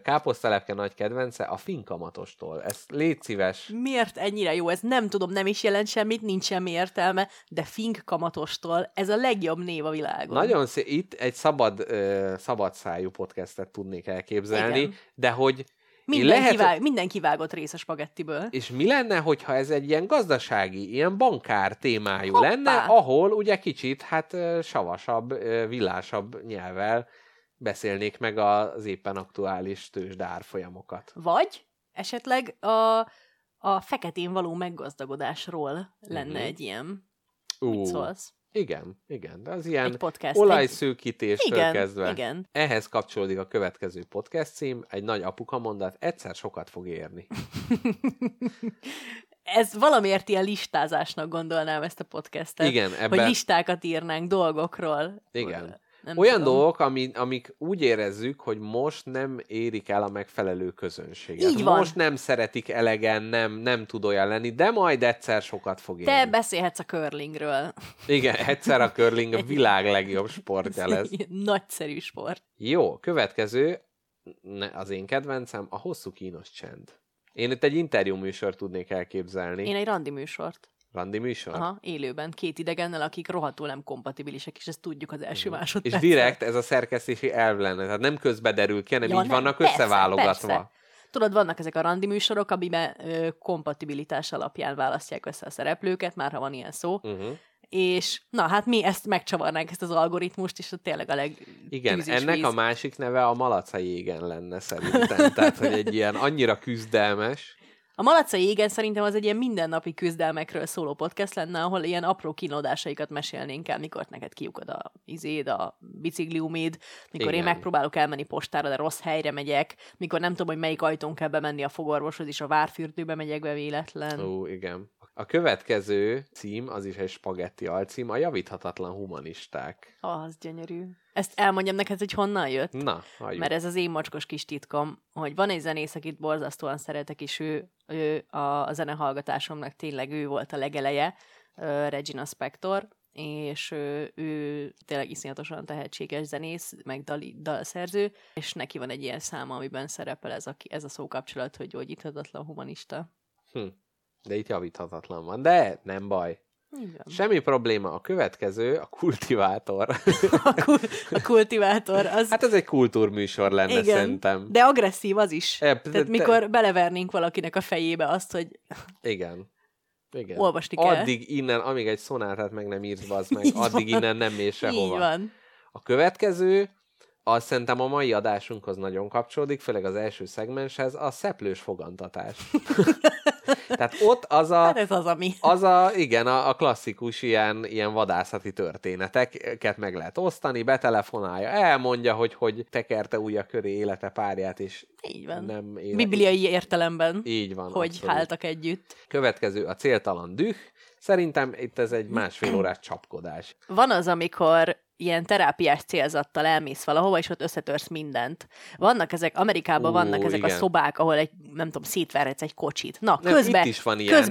Káposztalepke nagy kedvence a finkamatostól. Ez légy szíves. Miért ennyire jó? Ez nem tudom, nem is jelent semmit, nincs semmi értelme, de finkamatostól ez a legjobb név a világon. Nagyon szép. Itt egy szabad szájú podcastet tudnék elképzelni, igen. De hogy minden kivágott rész a spagettiből. És mi lenne, hogyha ez egy ilyen gazdasági, ilyen bankár témájú lenne, ahol ugye kicsit, hát savasabb, villásabb nyelvvel beszélnék meg az éppen aktuális tőzsdeárfolyamokat. Vagy esetleg a feketén való meggazdagodásról lenne egy ilyen. Mit szólsz? Igen. De az ilyen olajszűkítéstől kezdve. Igen. Ehhez kapcsolódik a következő podcast cím, egy nagy apuka mondat, egyszer sokat fog érni. Ez valamiért ilyen listázásnak gondolnám ezt a podcastet. Igen, ebben... hogy listákat írnánk dolgokról. Igen. Nem olyan tudom. Dolgok, amik úgy érezzük, hogy most nem érik el a megfelelő közönséget. Így van. Most nem szeretik elegen, nem tud olyan lenni, de majd egyszer sokat fog élni. Te beszélhetsz a curlingről. Igen, egyszer a curling a világ legjobb sportja lesz. Nagyszerű sport. Jó, következő, az én kedvencem, a hosszú kínos csend. Én itt egy interjú műsort tudnék elképzelni. Én egy randi műsort. Randi műsor? Aha, élőben, két idegennel, akik rohadtul nem kompatibilisek, és ezt tudjuk az első másodpercet. És direkt ez a szerkesztési elv lenne, tehát nem közbe derül ki, hanem így vannak persze, összeválogatva. Persze. Tudod, vannak ezek a randi műsorok, amiben kompatibilitás alapján választják össze a szereplőket, már ha van ilyen szó, és na hát mi ezt megcsavarnánk, ezt az algoritmust, és tényleg a igen, ennek víz. A másik neve a malaca jégen lenne szerintem, tehát hogy egy ilyen annyira küzdelmes. A malacai égen szerintem az egy ilyen mindennapi küzdelmekről szóló podcast lenne, ahol ilyen apró kínlódásaikat mesélnénk el, mikor neked kiukad a izéd, a bicikliumid, mikor én megpróbálok elmenni postára, de rossz helyre megyek, mikor nem tudom, hogy melyik ajtón kell bemenni a fogorvoshoz, és a várfürdőbe megyek be véletlen. Ó, igen. A következő cím, az is egy spagetti alcím, a javíthatatlan humanisták. Az gyönyörű. Ezt elmondjam neked, hogy honnan jött? Na, halljuk. Mert ez az én mocskos kis titkom, hogy van egy zenész, akit borzasztóan szeretek, és ő a zenehallgatásomnak tényleg ő volt a legeleje, Regina Spector, és ő tényleg iszonyatosan tehetséges zenész, meg dalszerző, és neki van egy ilyen száma, amiben szerepel ez a szókapcsolat, hogy gyógyíthatatlan humanista. De itt javíthatatlan van, de nem baj. Igen. Semmi probléma. A következő, a kultivátor. A kultivátor az... Hát ez egy kultúrműsor lenne, igen, szerintem. De agresszív az is. Tehát mikor belevernénk valakinek a fejébe azt, hogy... Igen. Olvasni kell. Addig innen, amíg egy szonátát meg nem írsz, bazd meg, addig innen nem mész sehova. Így van. A következő, az szerintem a mai adásunkhoz nagyon kapcsolódik, főleg az első szegmenshez, a szeplős fogantatás. Tehát ott az a... Ez az, ami. Az a, igen, a klasszikus ilyen vadászati történeteket meg lehet osztani, betelefonálja, elmondja, hogy tekerte újja köré élete párját, és így van. Nem élet. Bibliai értelemben. Így van. Hogy abszolút. Háltak együtt. Következő a céltalan düh. Szerintem itt ez egy másfél órás csapkodás. Van az, amikor ilyen terápiás célzattal elmész valahova, és ott összetörsz mindent. Vannak ezek, Amerikában vannak ezek igen. a szobák, ahol egy, nem tudom, szétverhetsz egy kocsit. Na, közben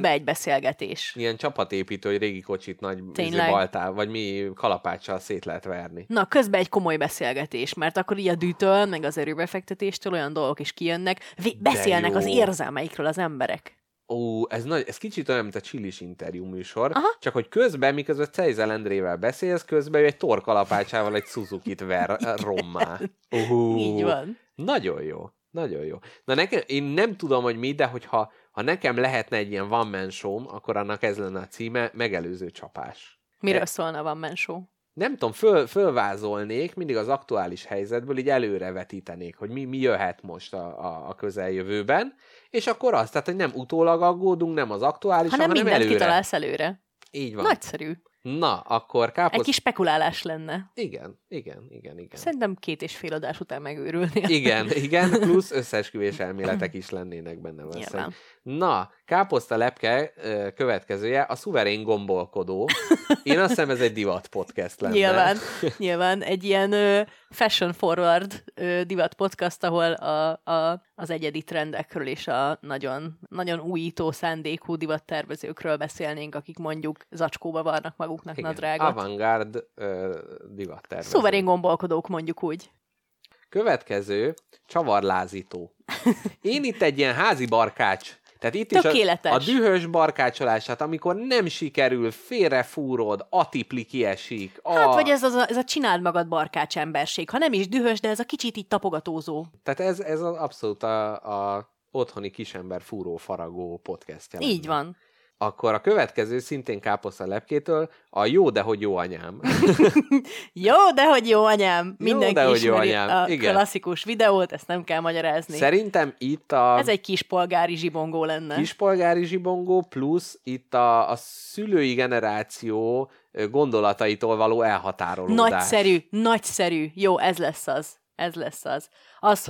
egy beszélgetés. Ilyen csapatépítő, hogy régi kocsit nagy baltával, vagy mi kalapáccsal szét lehet verni. Na, közben egy komoly beszélgetés, mert akkor így a dűtől, meg az erőbefektetéstől olyan dolgok is kijönnek, beszélnek az érzelmeikről az emberek. Ó, ez kicsit olyan, mint a csillis interjú műsor, aha. Csak hogy közben, miközben Ceisel Andrével beszélsz, közben ő egy torkalapácsával egy Suzukit ver rommá. Így van. Nagyon jó, nagyon jó. Na nekem, én nem tudom, hogy mi, de hogyha nekem lehetne egy ilyen one man show-m, akkor annak ez lenne a címe, megelőző csapás. Miről szólna a one man show? Nem tudom, fölvázolnék mindig az aktuális helyzetből, így előrevetítenék, hogy mi jöhet most a közeljövőben, és akkor az, tehát, hogy nem utólag aggódunk, nem az aktuális, hanem előre. Hanem mindent kitalálsz előre. Így van. Nagyszerű. Na, akkor Egy kis spekulálás lenne. Igen. Szerintem 2,5 adás után megőrülnél. Igen, plusz összeesküvés elméletek is lennének benne. Nyilván. Na, Káposztalepke következője, a szuverén gombolkodó. Én azt hiszem, ez egy divat podcast lenne. Nyilván. Egy ilyen fashion forward divat podcast, ahol az egyedi trendekről és a nagyon, nagyon újító szándékú divattervezőkről beszélnénk, akik mondjuk zacskóba varnak maguknak nadrágot. Avantgárd divattervezők. Szuverén gombolkodók, mondjuk úgy. Következő, csavarlázító. Én itt egy ilyen házi barkács. Tehát itt tökéletes. Is a dühös barkácsolását, amikor nem sikerül, félrefúrod, atipli kiesik. Hát, vagy ez a csináld magad barkács emberség. Ha nem is dühös, de ez a kicsit így tapogatózó. Tehát ez az abszolút a otthoni kisember fúró-faragó podcastja. Így van. Akkor a következő szintén káposztalepkétől a Jó, dehogy jó anyám. Jó, dehogy jó anyám. Mindenki jó, ismeri jó anyám. A igen. klasszikus videót, ezt nem kell magyarázni. Szerintem itt a... Ez egy kispolgári zsibongó lenne. Kispolgári zsibongó, plusz itt a szülői generáció gondolataitól való elhatárolódás. Nagyszerű. Jó, ez lesz az. Az,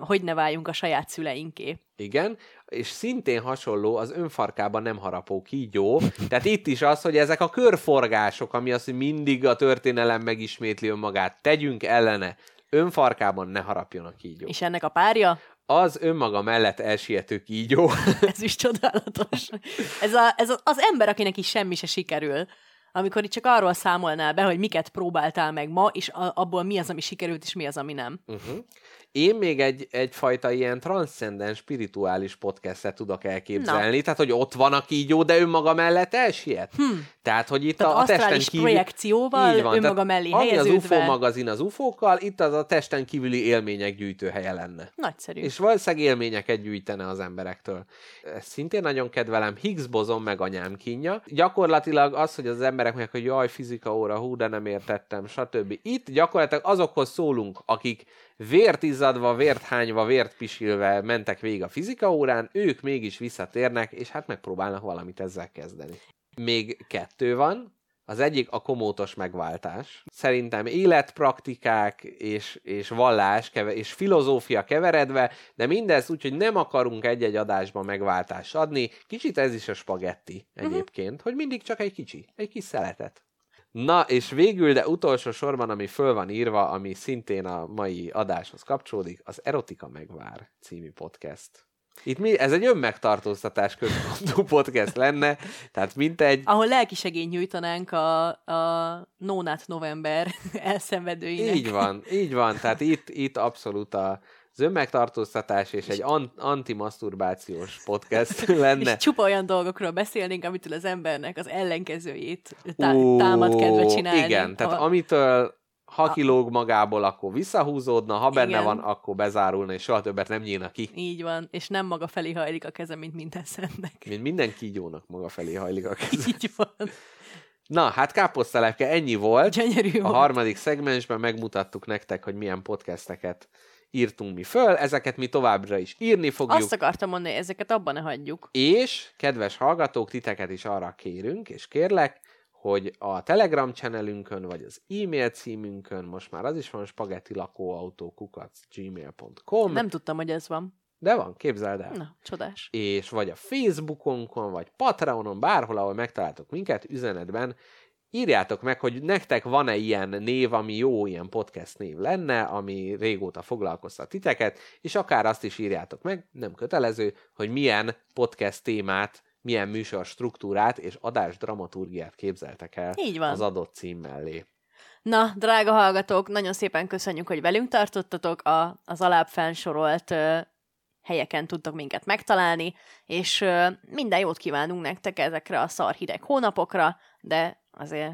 hogy ne váljunk a saját szüleinké. Igen, és szintén hasonló az Önfarkában nem harapó kígyó. Tehát itt is az, hogy ezek a körforgások, ami az, hogy mindig a történelem megismétli önmagát. Tegyünk ellene. Önfarkában ne harapjon a kígyó. És ennek a párja? Az önmaga mellett elsiető kígyó. Ez is csodálatos. Ez az ember, akinek is semmi se sikerül. Amikor itt csak arról számolnál be, hogy miket próbáltál meg ma, és abból mi az, ami sikerült, és mi az, ami nem. Uh-huh. Én még egyfajta ilyen transzcendens, spirituális podcastet tudok elképzelni. Na. Tehát, hogy ott van a kígyó, de önmaga mellett elsiet. Tehát, hogy itt a testen kívül... projekcióval van, önmaga mellé helyeződve. Az UFO magazin az UFO-kkal, itt az a testen kívüli élmények gyűjtőhelye lenne. Nagyszerű. És valószínűleg élményeket gyűjtene az emberektől. Ezt szintén nagyon kedvelem. Higgs bozon meg anyám kínja. Gyakorlatilag az, hogy az emberek mondják, hogy jaj, fizika óra, hú, de nem értettem, stb. Itt gyakorlatilag azokhoz szólunk, akik vért izzadva, vért hányva, vért pisilve mentek végig a fizika órán, ők mégis visszatérnek, és hát megpróbálnak valamit ezzel kezdeni. Még 2 van. Az egyik a komótos megváltás. Szerintem életpraktikák és vallás és filozófia keveredve, de mindez úgy, hogy nem akarunk egy-egy adásban megváltást adni. Kicsit ez is a spagetti egyébként, hogy mindig csak egy kis szeletet. Na, és végül, de utolsó sorban, ami föl van írva, ami szintén a mai adáshoz kapcsolódik, az Erotika megvár című podcast. Itt ez egy önmegtartóztatás központú podcast lenne, tehát mintegy... Ahol lelkisegélyt nyújtanánk a No Not November elszenvedőinek. Így van, tehát itt abszolút az önmegtartóztatás és egy antimaszturbációs podcast lenne. És csupa olyan dolgokról beszélnénk, amitől az embernek az ellenkezőjét támad kedve csinálni. Igen, tehát amitől... Ha kilóg magából, akkor visszahúzódna, ha benne van, akkor bezárulna, és soha többet nem nyílna ki. Így van, és nem maga felé hajlik a keze, mint minden szentnek. Mint minden kígyónak maga felé hajlik a keze. Így van. Na, hát káposztalepke, ennyi volt. Gyönyörű volt. A harmadik szegmensben megmutattuk nektek, hogy milyen podcasteket írtunk mi föl, ezeket mi továbbra is írni fogjuk. Azt akartam mondani, ezeket abban ne hagyjuk. És, kedves hallgatók, titeket is arra kérünk, és kérlek, hogy a Telegram channelünkön, vagy az e-mail címünkön, most már az is van, spagettilakóautó@gmail.com. Nem tudtam, hogy ez van. De van, képzeld el. Na, csodás. És vagy a Facebookonkon, vagy Patreonon, bárhol, ahol megtaláltok minket, üzenetben írjátok meg, hogy nektek van-e ilyen név, ami jó ilyen podcast név lenne, ami régóta foglalkoztat titeket, és akár azt is írjátok meg, nem kötelező, hogy milyen podcast témát, milyen műsor struktúrát és adás dramaturgiát képzeltek el az adott cím mellé. Na, drága hallgatók, nagyon szépen köszönjük, hogy velünk tartottatok, az alább felsorolt helyeken tudtok minket megtalálni, és minden jót kívánunk nektek ezekre a szar hideg hónapokra, de azért...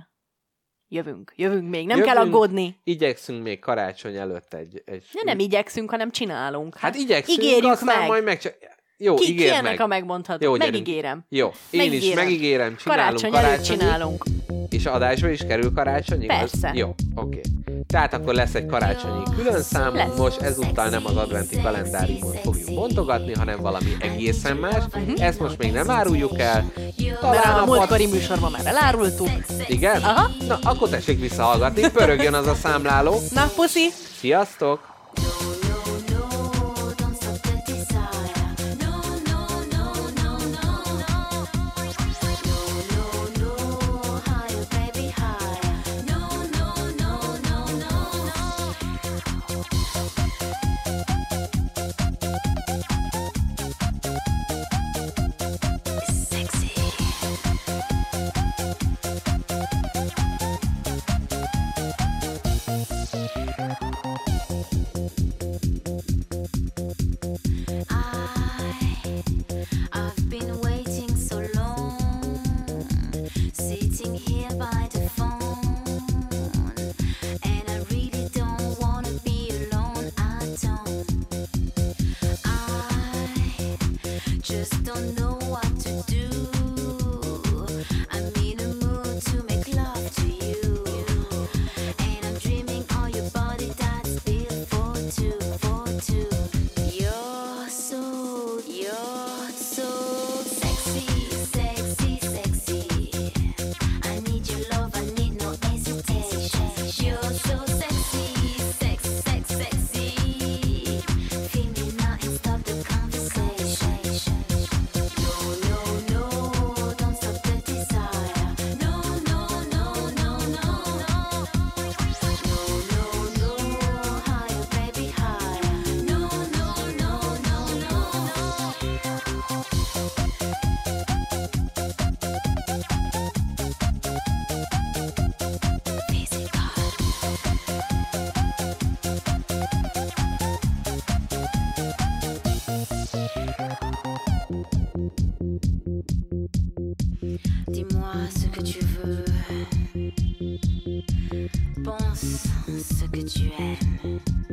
Jövünk még, nem kell aggódni. Igyekszünk még karácsony előtt egy... De nem igyekszünk, hanem csinálunk. Hát igyekszünk, ígérjük aztán meg. Majd megcsináljuk. Jó, ígérd meg. A megmondható? Jó, megígérem. Jó, én is megígérem, csinálunk karácsony. Csinálunk. És adásba is kerül karácsony? Persze. Igaz? Jó, oké. Tehát akkor lesz egy karácsonyi külön szám, most ezúttal nem az adventi kalendáriumon fogjuk bontogatni, hanem valami egészen más. Ezt most még nem áruljuk el. Talán a múltkori műsorban már elárultuk. Igen? Aha. Na, akkor tessék visszahallgatni, pörögjön az a számláló. Na, puszi! Sziasztok! Tu aimes.